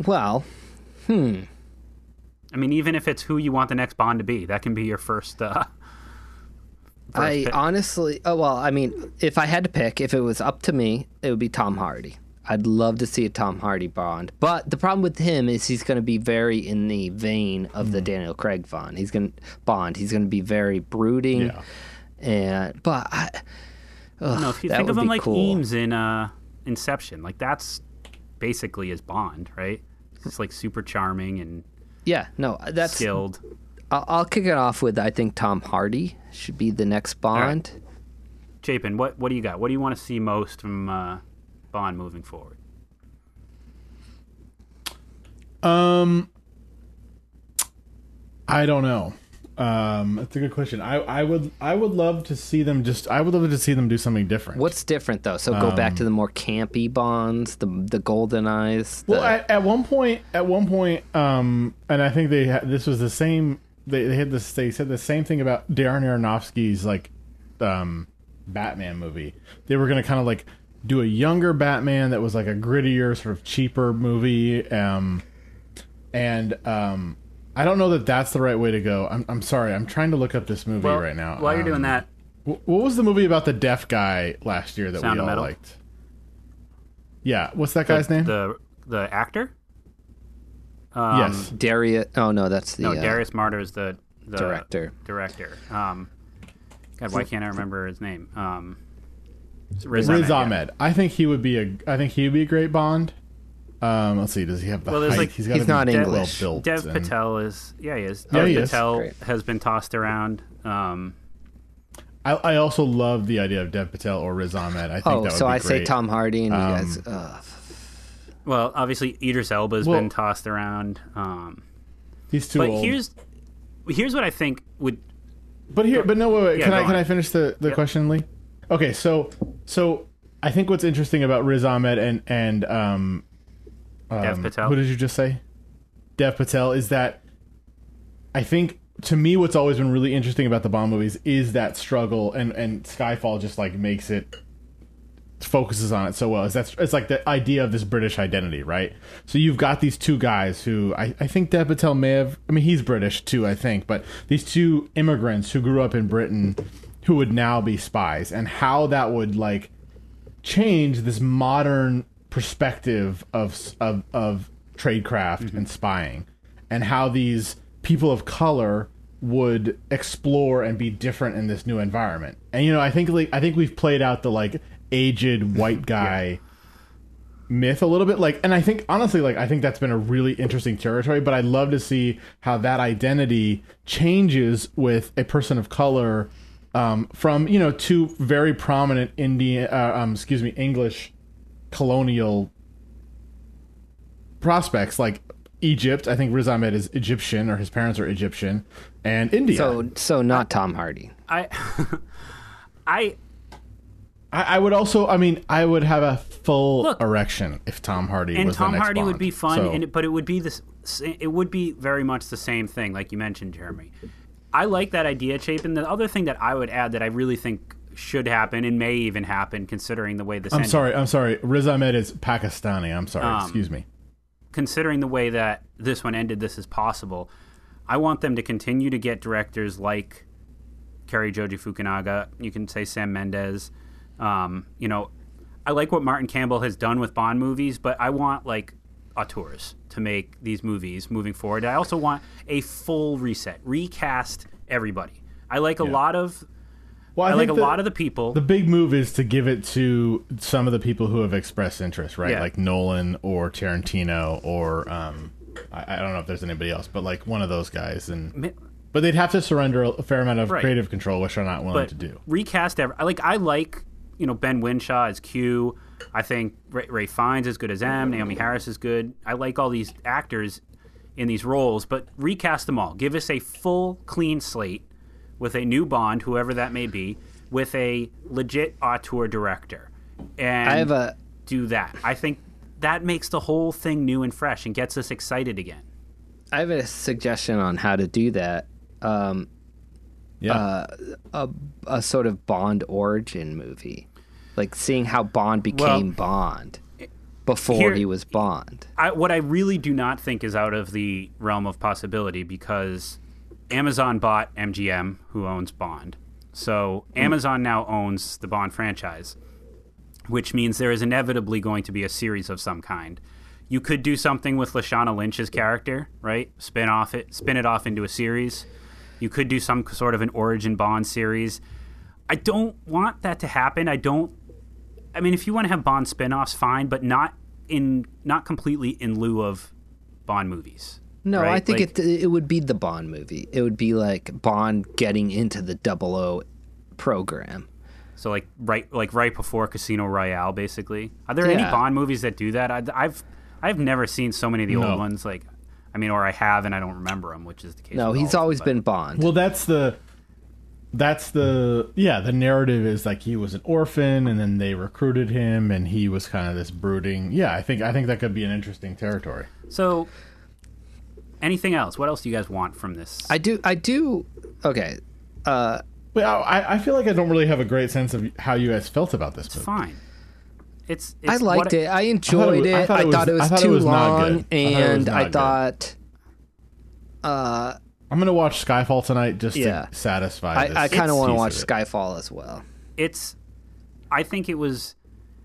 well, hmm. I mean, even if it's who you want the next Bond to be, that can be your first. Uh, first I pick. honestly, oh well, I mean, if I had to pick, if it was up to me, it would be Tom Hardy. I'd love to see a Tom Hardy Bond. But the problem with him is he's going to be very in the vein of mm. the Daniel Craig Bond. He's going to, Bond. He's going to be very brooding. Yeah. And, but, I, ugh, no, if you think of him like cool. Eames in uh, Inception, like that's basically his Bond, right? It's like super charming and yeah, no, that's skilled. I'll, I'll kick it off with I think Tom Hardy should be the next Bond. Right. Chapin, what, what do you got? What do you want to see most from... Uh, Bond moving forward? Um, I don't know. Um, that's a good question. I, I would I would love to see them just. I would love to see them do something different. What's different though? So go um, back to the more campy Bonds, the the golden eyes. The... Well, I, at one point, at one point, um, and I think they had, this was the same. They they had this. They said the same thing about Darren Aronofsky's like, um, Batman movie. They were going to kind of like. do a younger Batman that was like a grittier, sort of cheaper movie, um, and um, I don't know that that's the right way to go. I'm, I'm sorry, I'm trying to look up this movie well, right now. While um, you're doing that, w- what was the movie about the deaf guy last year that Sound we all Metal. liked? Yeah, what's that guy's the, name? The the actor. Um, yes, Darius. Oh no, that's the no. Uh, Darius Martyr is the, the director. Director. Um, God, why can't I remember his name? Um, Riz, Riz Ahmed. Ahmed. Yeah. I think he would be a. I think he would be a great Bond. Um, let's see. Does he have the well, height? Like, he's, he's not English. Well Dev and... Patel is. Yeah, he is. Yeah, Dev he Patel is. has been tossed around. Um, I, I also love the idea of Dev Patel or Riz Ahmed. I think oh, that would so be I great. say Tom Hardy and um, you guys. Uh, well, obviously Idris Elba has well, been tossed around. Um, he's too but old. But here's here's what I think would. But here, but no, wait, wait. Yeah, can I on. can I finish the, the yep. question, Lee? Okay, so so I think what's interesting about Riz Ahmed and and um, um, Dev Patel. Who did you just say? Dev Patel is that I think to me what's always been really interesting about the Bond movies is that struggle, and, and Skyfall just like makes it focuses on it so well. Is that's it's like the idea of this British identity, right? So you've got these two guys who I, I think Dev Patel may have. I mean, he's British too, I think, but these two immigrants who grew up in Britain. Who would now be spies, and how that would like change this modern perspective of of, of tradecraft mm-hmm. and spying, and how these people of color would explore and be different in this new environment. And you know, I think like I think we've played out the like aged white guy yeah. myth a little bit, like, and I think honestly, like I think that's been a really interesting territory. But I'd love to see how that identity changes with a person of color. Um, from, you know, two very prominent Indian, uh, um, excuse me, English colonial prospects, like Egypt. I think Riz Ahmed is Egyptian, or his parents are Egyptian, and India. So, so not Tom Hardy. I, I, I would also. I mean, I would have a full look, erection if Tom Hardy and was Tom the next Hardy Bond. Would be fun, so. and it, but it would be this. It would be very much the same thing, like you mentioned, Jeremy. I like that idea, Chapin. The other thing that I would add that I really think should happen and may even happen, considering the way this. I'm ended, sorry. I'm sorry. Riz Ahmed is Pakistani. I'm sorry. Um, Excuse me. Considering the way that this one ended, this is possible. I want them to continue to get directors like Cary Joji Fukunaga. You can say Sam Mendes. Um, you know, I like what Martin Campbell has done with Bond movies, but I want like auteurs to make these movies moving forward. I also want a full reset, recast everybody. I like a yeah. lot of. Well, I, I like a the, lot of the people. The big move is to give it to some of the people who have expressed interest, right? Yeah. Like Nolan or Tarantino or um, I, I don't know if there's anybody else, but like one of those guys. And but they'd have to surrender a fair amount of right. creative control, which I'm not willing but to do. Recast every, like I like you know Ben Winshaw as Q. I think Ray, Ray Fiennes is good as M. Naomi Harris is good. I like all these actors in these roles, but recast them all. Give us a full, clean slate. With a new Bond, whoever that may be, with a legit auteur director, and I have a... do that. I think that makes the whole thing new and fresh and gets us excited again. I have a suggestion on how to do that. Um, yeah, uh, a, a sort of Bond origin movie, like seeing how Bond became well, Bond before here, he was Bond. I, what I really do not think is out of the realm of possibility because. Amazon bought M G M, who owns Bond. So Amazon now owns the Bond franchise, which means there is inevitably going to be a series of some kind. You could do something with Lashana Lynch's character, right? Spin off it, spin it off into a series. You could do some sort of an origin Bond series. I don't want that to happen. I don't. I mean, if you want to have Bond spin-offs, fine, but not in not completely in lieu of Bond movies. No, right? I think like, it it would be the Bond movie. It would be like Bond getting into the double O program. So like right like right before Casino Royale, basically. Are there yeah. any Bond movies that do that? I, I've I've never seen so many of the no. old ones. Like, I mean, or I have and I don't remember them, which is the case. No, he's all, always but. been Bond. Well, that's the that's the yeah. The narrative is like he was an orphan and then they recruited him and he was kind of this brooding. Yeah, I think I think that could be an interesting territory. So. Anything else? What else do you guys want from this? I do. I do. Okay. Uh, well, I, I feel like I don't really have a great sense of how you guys felt about this. It's movie. fine. It's, it's. I liked it. I enjoyed it. I thought it was too long, and I thought. Uh, I'm gonna watch Skyfall tonight just yeah. to satisfy. I, this I kind of want to watch Skyfall as well. It's. I think it was.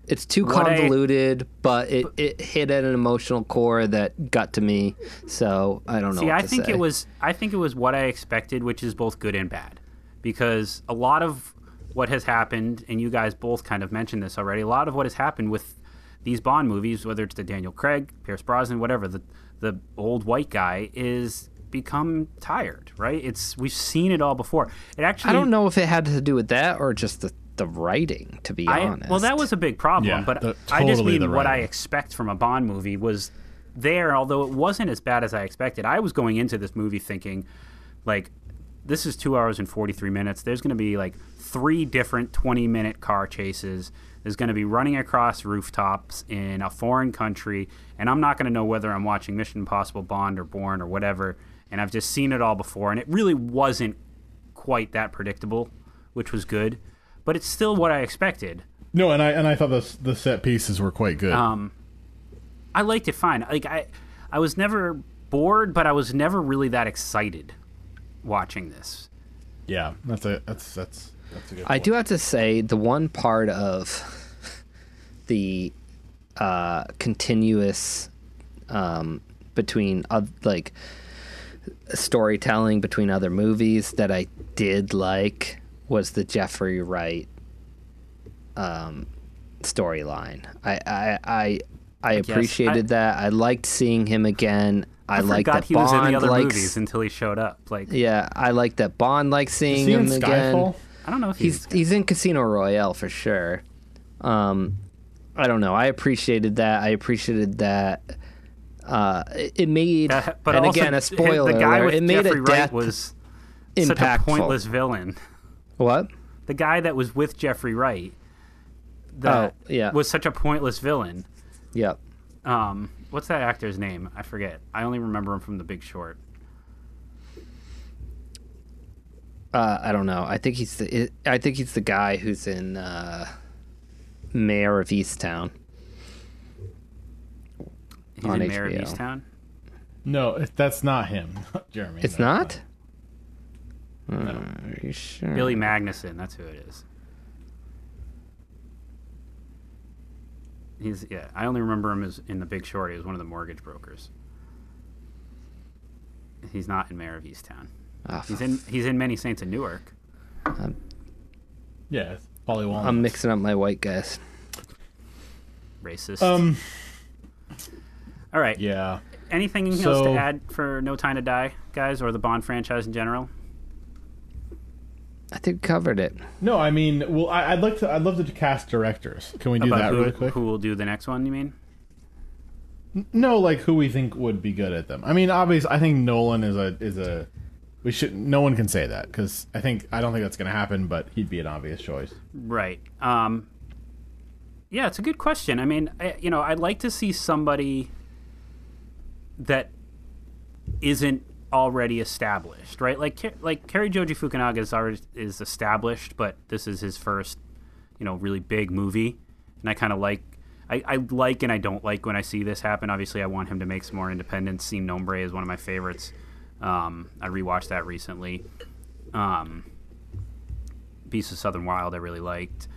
It's too convoluted, I, but it, it hit at an emotional core that got to me. So I don't know. See, what to I think say. it was. I think it was what I expected, which is both good and bad, because a lot of what has happened, and you guys both kind of mentioned this already. A lot of what has happened with these Bond movies, whether it's the Daniel Craig, Pierce Brosnan, whatever, the the old white guy is become tired. Right? It's we've seen it all before. It actually. I don't know if it had to do with that or just the. The writing, to be I, honest. Well, that was a big problem, yeah, but the, totally I just mean what I expect from a Bond movie was there, although it wasn't as bad as I expected. I was going into this movie thinking, like, this is two hours and forty-three minutes. There's going to be, like, three different twenty-minute car chases. There's going to be running across rooftops in a foreign country, and I'm not going to know whether I'm watching Mission Impossible, Bond, or Bourne, or whatever, and I've just seen it all before, and it really wasn't quite that predictable, which was good. But it's still what I expected. No, and I and I thought the the set pieces were quite good. Um, I liked it fine. Like I, I was never bored, but I was never really that excited watching this. Yeah, that's a that's that's that's a good. I point. do have to say the one part of the uh, continuous um, between uh, like storytelling between other movies that I did like. Was the Jeffrey Wright um, storyline. I I I, I appreciated yes, I, that. I liked seeing him again. I, I liked that he Bond was in the other likes, movies until he showed up. Like yeah, I liked that Bond liked seeing him in again. Skyfall? I don't know if he's he's, he's in Casino Royale for sure. Um, I don't know. I appreciated that. I appreciated that Uh, it made, uh, but and also, again, a spoiler. The guy with it made Jeffrey a Wright was impactful. Such a pointless villain. What? The guy that was with Jeffrey Wright. That oh, yeah. was such a pointless villain. Yeah. Um, what's that actor's name? I forget. I only remember him from The Big Short. Uh, I don't know. I think he's the. I think he's the guy who's in uh, Mare of Easttown. He's on in Mare of Easttown? No, that's not him, Jeremy. It's not? not. No. Are you sure? Billy Magnuson. That's who it is. He's yeah. I only remember him as in The Big Short. He was one of the mortgage brokers. He's not in Mare of Easttown. Oh, he's in he's in Many Saints of Newark. Um, yeah, Polly Walnuts. I'm mixing up my white guys. Racist. Um. All right. Yeah. Anything else so, to add for No Time to Die, guys, or the Bond franchise in general? I think covered it. No, I mean, well, I, I'd like to. I'd love to cast directors. Can we do About that who, really quick? Who will do the next one? You mean? No, like who we think would be good at them. I mean, obviously, I think Nolan is a is a. We should. No one can say that because I think I don't think that's going to happen. But he'd be an obvious choice, right? Um, yeah, it's a good question. I mean, I, you know, I'd like to see somebody that isn't already established, right? Like, like Cary Joji Fukunaga is already is established, but this is his first, you know, really big movie, and I kind of like. I, I like and I don't like when I see this happen. Obviously, I want him to make some more independence. Sin Nombre is one of my favorites. Um, I rewatched that recently. Um, Beasts of Southern Wild I really liked,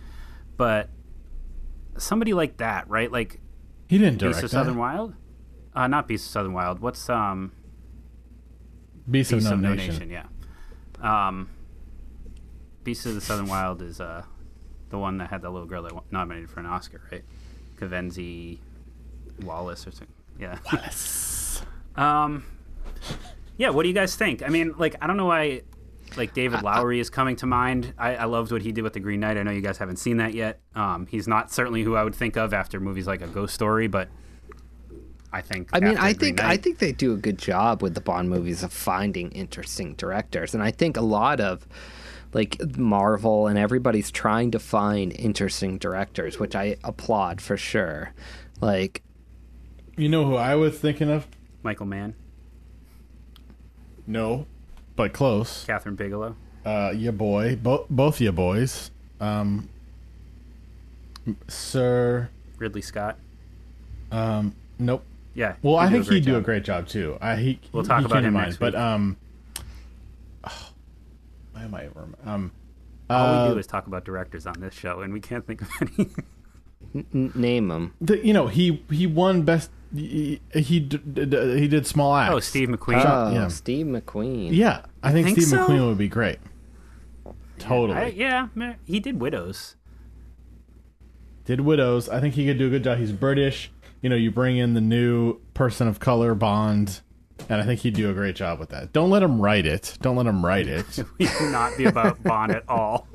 but somebody like that, right? Like he didn't direct Beasts of that. Southern Wild, uh, not Beasts of Southern Wild. What's um, Beasts, Beasts of, of No Nation? Nation yeah, um, Beasts of the Southern Wild is uh, the one that had that little girl that nominated for an Oscar, right? Kavenzi Wallace or something. Yeah. Wallace. um. Yeah, what do you guys think? I mean, like, I don't know why, like, David Lowery is coming to mind. I, I loved what he did with The Green Knight. I know you guys haven't seen that yet. Um, he's not certainly who I would think of after movies like A Ghost Story, but I think. I mean, I think Knight... I think they do a good job with the Bond movies of finding interesting directors, and I think a lot of, like, Marvel and everybody's trying to find interesting directors, which I applaud for sure. Like, you know who I was thinking of? Michael Mann. No, but close. Catherine Bigelow. Uh, your boy. Bo- both your boys. Um, Sir... Ridley Scott. Um, nope. Yeah. Well, I think he'd do a great job, too. I, he, we'll he, talk he about him mind, next week. But, um... Oh, why am I ever... Um, All uh, we do is talk about directors on this show, and we can't think of any. N- name them. The, you know, he, he won best... He he did, he did Small Axe. Oh, Steve McQueen. Oh, yeah. Steve McQueen. Yeah, I think, think Steve so? McQueen would be great. Totally. I, yeah, he did Widows. Did Widows. I think he could do a good job. He's British. You know, you bring in the new person of color, Bond, and I think he'd do a great job with that. Don't let him write it. Don't let him write it. We do not be about Bond at all.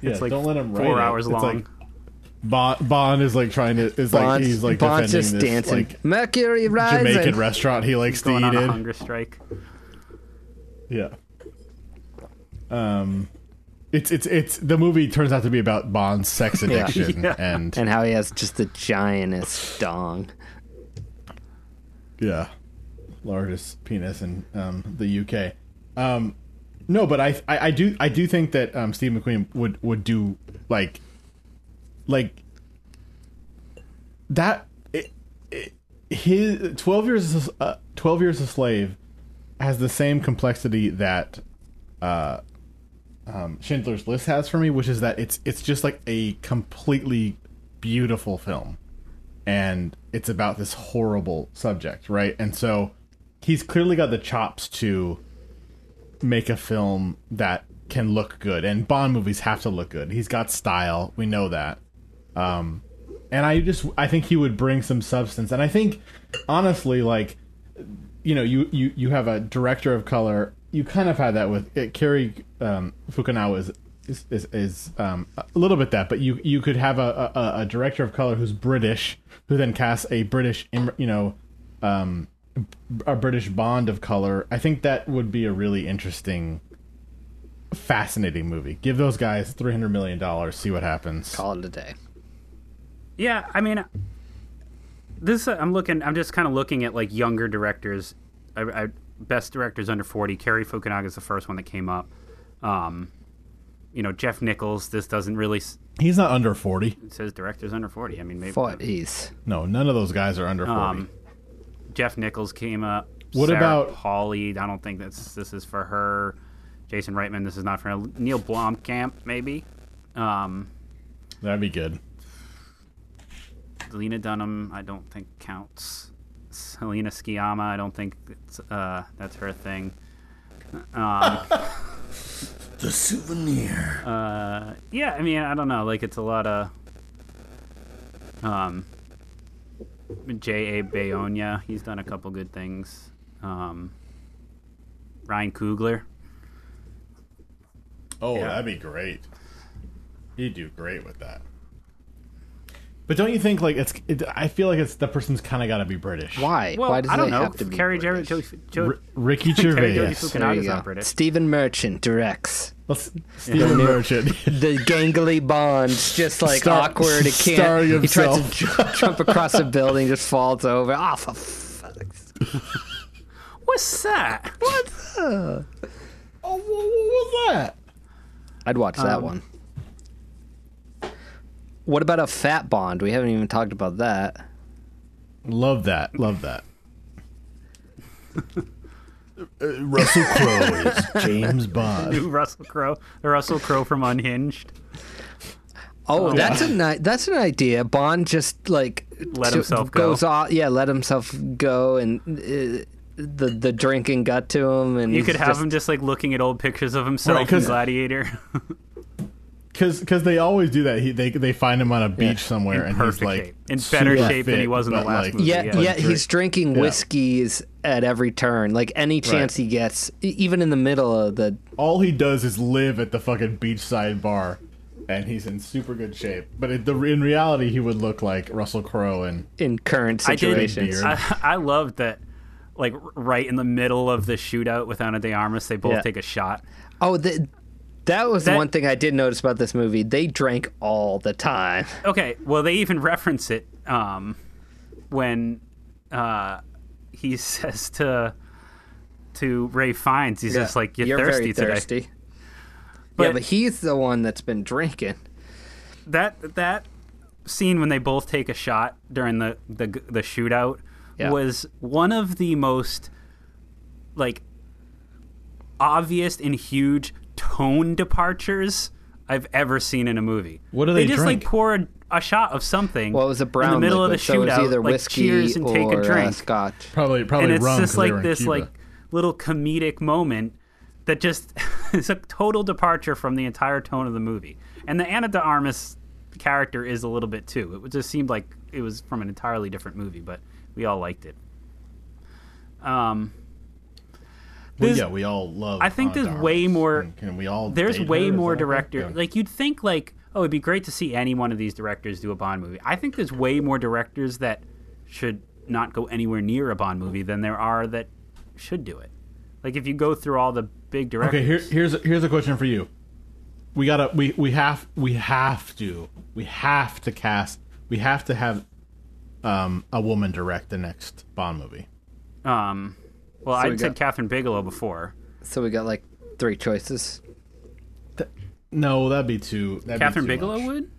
Yeah, it's like don't let him write four it. hours it's long. Like, Bond, Bond is like trying to is Bond, like he's like Bond's defending just this dancing. Like Mercury rising. Jamaican restaurant he likes going to eat on a hunger strike. Yeah. Um, it's it's it's the movie turns out to be about Bond's sex addiction yeah. Yeah. and and how he has just the giantest dong. Yeah, largest penis in um, the U K. Um, no, but I, I I do I do think that um, Steve McQueen would would do like. Like that, it, it, his twelve years uh, twelve years a slave has the same complexity that uh, um, Schindler's List has for me, which is that it's it's just like a completely beautiful film, and it's about this horrible subject, right? And so he's clearly got the chops to make a film that can look good, and Bond movies have to look good. He's got style, we know that. Um, and I just, I think he would bring some substance. And I think, honestly, like, you know, you, you, you have a director of color. You kind of had that with it. Cary um, Fukunaga is is, is, is um, a little bit that, but you, you could have a, a, a director of color who's British, who then casts a British, you know, um, a British Bond of color, I think that would be a really interesting, fascinating movie. Give those guys three hundred million dollars, see what happens. Call it a day. Yeah, I mean, this I'm looking. I'm just kind of looking at like younger directors. I, I, best directors under forty. Cary Fukunaga is the first one that came up. Um, you know, Jeff Nichols. This doesn't really. He's not under forty. It says directors under forty. I mean, maybe forties. No, none of those guys are under forty. Um, Jeff Nichols came up. What Sarah about Pauly? I don't think that's this is for her. Jason Reitman. This is not for her. Neil Blomkamp. Maybe. Um, That'd be good. Lena Dunham, I don't think counts. Selena Sciamma, I don't think it's, uh, that's her thing. Um, the souvenir. Uh, yeah, I mean, I don't know. Like, it's a lot of um, J A. Bayona. He's done a couple good things. Um, Ryan Coogler. Oh, yeah. That'd be great. He'd do great with that. But don't you think, like, it's... It, I feel like it's the person's kind of got to be British. Why? Well, Why does I don't know. Have to be Cary British? Jerry, Joe, Joe, R- Ricky Gervais. Stephen Merchant directs. Well, Stephen Merchant. The gangly Bond, just, like, star, awkward. It can't... He himself. tries to j- jump across a building, just falls over. Oh, for fuck's sake. What's that? What? Uh, oh, what was that? I'd watch um, that one. What about a fat Bond? We haven't even talked about that. Love that. Love that. uh, Russell Crowe is James Bond. New Russell Crowe. The Russell Crowe from Unhinged. Oh, oh that's yeah. a ni- that's an idea. Bond just like let t- himself goes go. Off, yeah, let himself go, and uh, the the drinking got to him, and you could have just... him just like looking at old pictures of himself right, in Gladiator. Because cause they always do that. He, they they find him on a beach yeah. somewhere, in and he's like shape. in better shape fit, than he was in the last like, movie. Yeah, yeah, yeah drink. He's drinking whiskeys yeah. at every turn. Like any chance right. he gets, even in the middle of the. All he does is live at the fucking beachside bar, and he's in super good shape. But it, the, in reality, he would look like Russell Crowe in in current situations. I, I, I loved that. Like right in the middle of the shootout with Ana de Armas, they both yeah. take a shot. Oh, the. That was that, the one thing I did notice about this movie. They drank all the time. Okay, well, they even reference it um, when uh, he says to to Ray Fiennes, he's yeah, just like, you're, you're thirsty very thirsty. today. But yeah, but he's the one that's been drinking. That that scene when they both take a shot during the, the, the shootout yeah. was one of the most, like, obvious and huge tone departures I've ever seen in a movie. What do they They just drink? Like pour a, a shot of something. Well, it was a brown in the middle liquid, of the shootout. So it was either whiskey like, cheers and or take a drink. Uh, scotch. Probably, probably. And it's rum just like this, Cuba. like little comedic moment that just is a total departure from the entire tone of the movie. And the Ana de Armas character is a little bit too. It just seemed like it was from an entirely different movie, but we all liked it. Um. Well, yeah, we all love. I think there's way more. Can, can we all there's way more director. Like you'd think, like oh, it'd be great to see any one of these directors do a Bond movie. I think there's way more directors that should not go anywhere near a Bond movie than there are that should do it. Like if you go through all the big directors. Okay, here, here's here's a question for you. We gotta we we have we have to we have to cast we have to have um, a woman direct the next Bond movie. Um. Well, so I we said got, Catherine Bigelow before. So we got like three choices. Th- no, that'd be too. That'd Catherine be too Bigelow much. Would?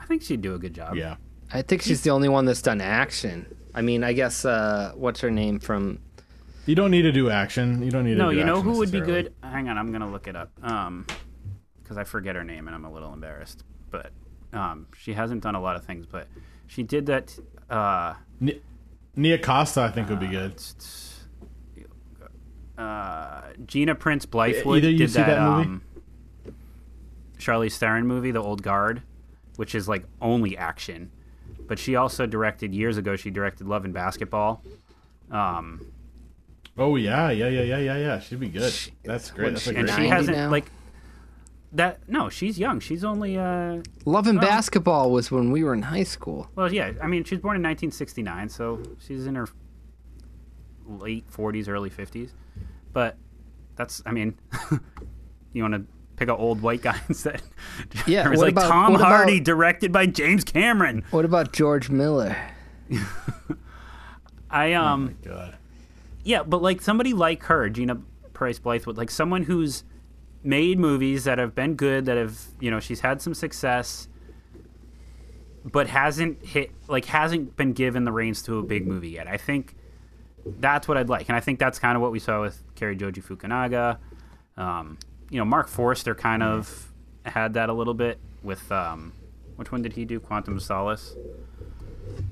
I think she'd do a good job. Yeah. I think she's the only one that's done action. I mean, I guess uh, what's her name from? You don't need to do action. You don't need to. No, do you know who would be good? Hang on, I'm gonna look it up. Um, because I forget her name and I'm a little embarrassed. But um, she hasn't done a lot of things, but she did that. Uh, N- Nia Costa, I think, uh, would be good. T- t- Uh, Gina Prince Blythewood did that, that um, Charlize Theron movie, The Old Guard, which is like only action. But she also directed years ago. She directed Love and Basketball. Um, oh yeah, yeah, yeah, yeah, yeah, yeah. She'd be good. She, That's great. That's she, great. And she hasn't now? like that. No, she's young. She's only uh, Love and well, Basketball was when we were in high school. Well, yeah. I mean, she was born in nineteen sixty-nine, so she's in her late forties, early fifties. But that's, I mean, you want to pick an old white guy instead. Yeah, it's like about, Tom Hardy about, directed by James Cameron. What about George Miller? I um, oh my God. Yeah, but like somebody like her, Gina Price Blythewood, like someone who's made movies that have been good, that have, you know, she's had some success, but hasn't hit, like hasn't been given the reins to a big movie yet. I think that's what I'd like, and I think that's kind of what we saw with Cary Joji Fukunaga. Um, you know, Mark Forster kind of had that a little bit with um, which one did he do? Quantum of Solace.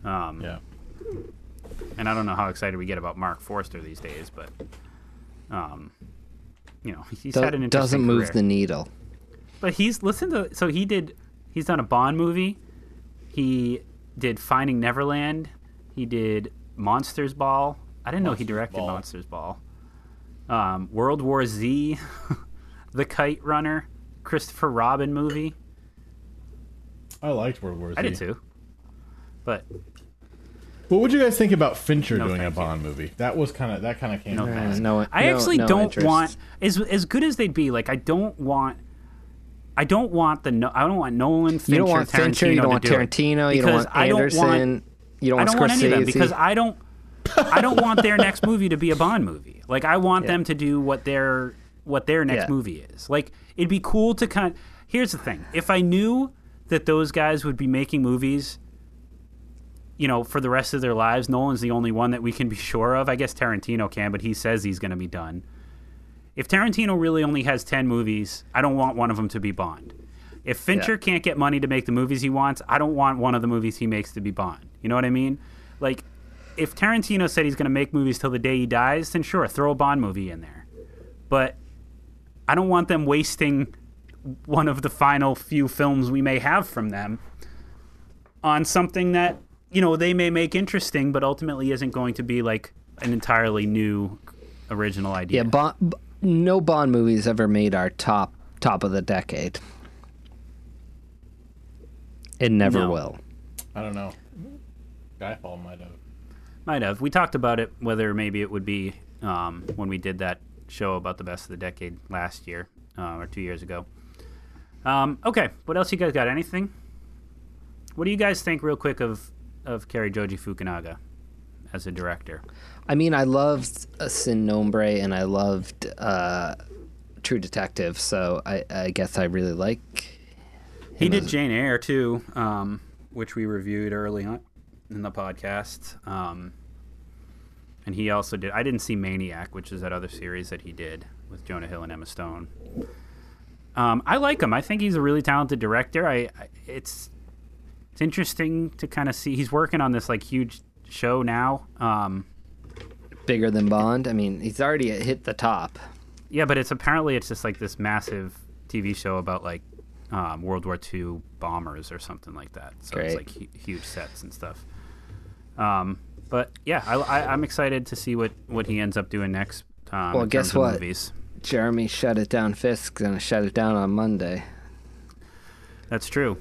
Um, yeah. And I don't know how excited we get about Mark Forster these days, but um, you know, he's Do- had an interesting doesn't move career. The needle. But he's listen to so he did he's done a Bond movie. He did Finding Neverland. He did Monsters Ball. I didn't Monsters know he directed Ball. Monsters Ball. Um, World War Z, The Kite Runner, Christopher Robin movie. I liked World War Z. I did too. But what would you guys think about Fincher no, doing a Bond you. movie? That was kind of that kind of came. No, no, no, I actually no, no don't interest. want as as good as they'd be. Like I don't want. I don't want the no, I don't want Nolan, Fincher, you don't want Tarantino. Fincher, you don't want Tarantino. Do you don't want Anderson. Want, you don't want Scorsese. I don't want any of them because I don't. I don't want their next movie to be a Bond movie. Like I want yeah. them to do what their what their next yeah. movie is. Like it'd be cool to kind. Of, here's the thing: if I knew that those guys would be making movies, you know, for the rest of their lives, Nolan's the only one that we can be sure of. I guess Tarantino can, but he says he's going to be done. If Tarantino really only has ten movies, I don't want one of them to be Bond. If Fincher yeah. can't get money to make the movies he wants, I don't want one of the movies he makes to be Bond. You know what I mean? Like, if Tarantino said he's going to make movies till the day he dies, then sure, throw a Bond movie in there. But I don't want them wasting one of the final few films we may have from them on something that, you know, they may make interesting, but ultimately isn't going to be like an entirely new original idea. Yeah, Bond... No Bond movies ever made our top top of the decade. It never no. will. I don't know. Skyfall might have. Might have. We talked about it, whether maybe it would be um, when we did that show about the best of the decade last year uh, or two years ago. Um, okay, what else you guys got? Anything? What do you guys think real quick of, of Cary Joji Fukunaga as a director? I mean, I loved Sin Nombre and I loved uh, True Detective, so I, I guess I really like him. He did Jane Eyre, too, um, which we reviewed early on in the podcast. Um, and he also did... I didn't see Maniac, which is that other series that he did with Jonah Hill and Emma Stone. Um, I like him. I think he's a really talented director. I, I it's, it's interesting to kind of see... He's working on this like huge show now, um... bigger than Bond. I mean, he's already hit the top. Yeah, but it's apparently it's just like this massive T V show about like um, World War Two bombers or something like that. So Great. It's like hu- huge sets and stuff. Um, but yeah, I, I, I'm excited to see what, what he ends up doing next. Um, well, guess what? Movies. Jeremy shut it down. Fisk's gonna shut it down on Monday. That's true.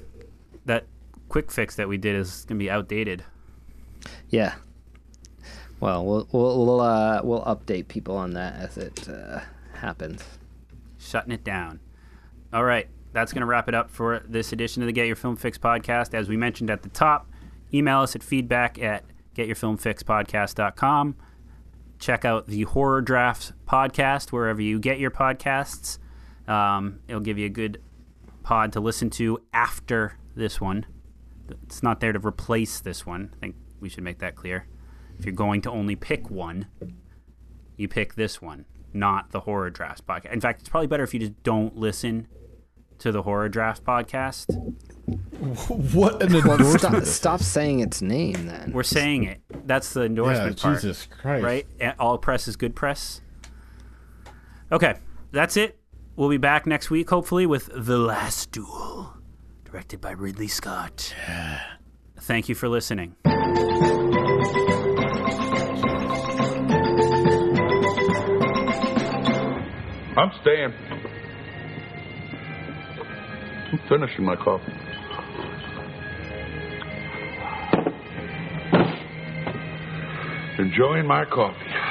That quick fix that we did is gonna be outdated. Yeah. Well, we'll we'll uh, we'll update people on that as it uh, happens. Shutting it down. All right, that's going to wrap it up for this edition of the Get Your Film Fix podcast. As we mentioned at the top, email us at feedback at get your film fix podcast dot com. Check out the Horror Drafts podcast wherever you get your podcasts. Um, it'll give you a good pod to listen to after this one. It's not there to replace this one. I think we should make that clear. If you're going to only pick one, you pick this one, not the Horror Drafts podcast. In fact, it's probably better if you just don't listen to the Horror Drafts podcast. What an endorsement. Stop, stop saying its name, then. We're saying it. That's the endorsement yeah, part. Jesus Christ. Right? All press is good press. Okay, that's it. We'll be back next week, hopefully, with The Last Duel, directed by Ridley Scott. Yeah. Thank you for listening. I'm staying. I'm finishing my coffee. Enjoying my coffee.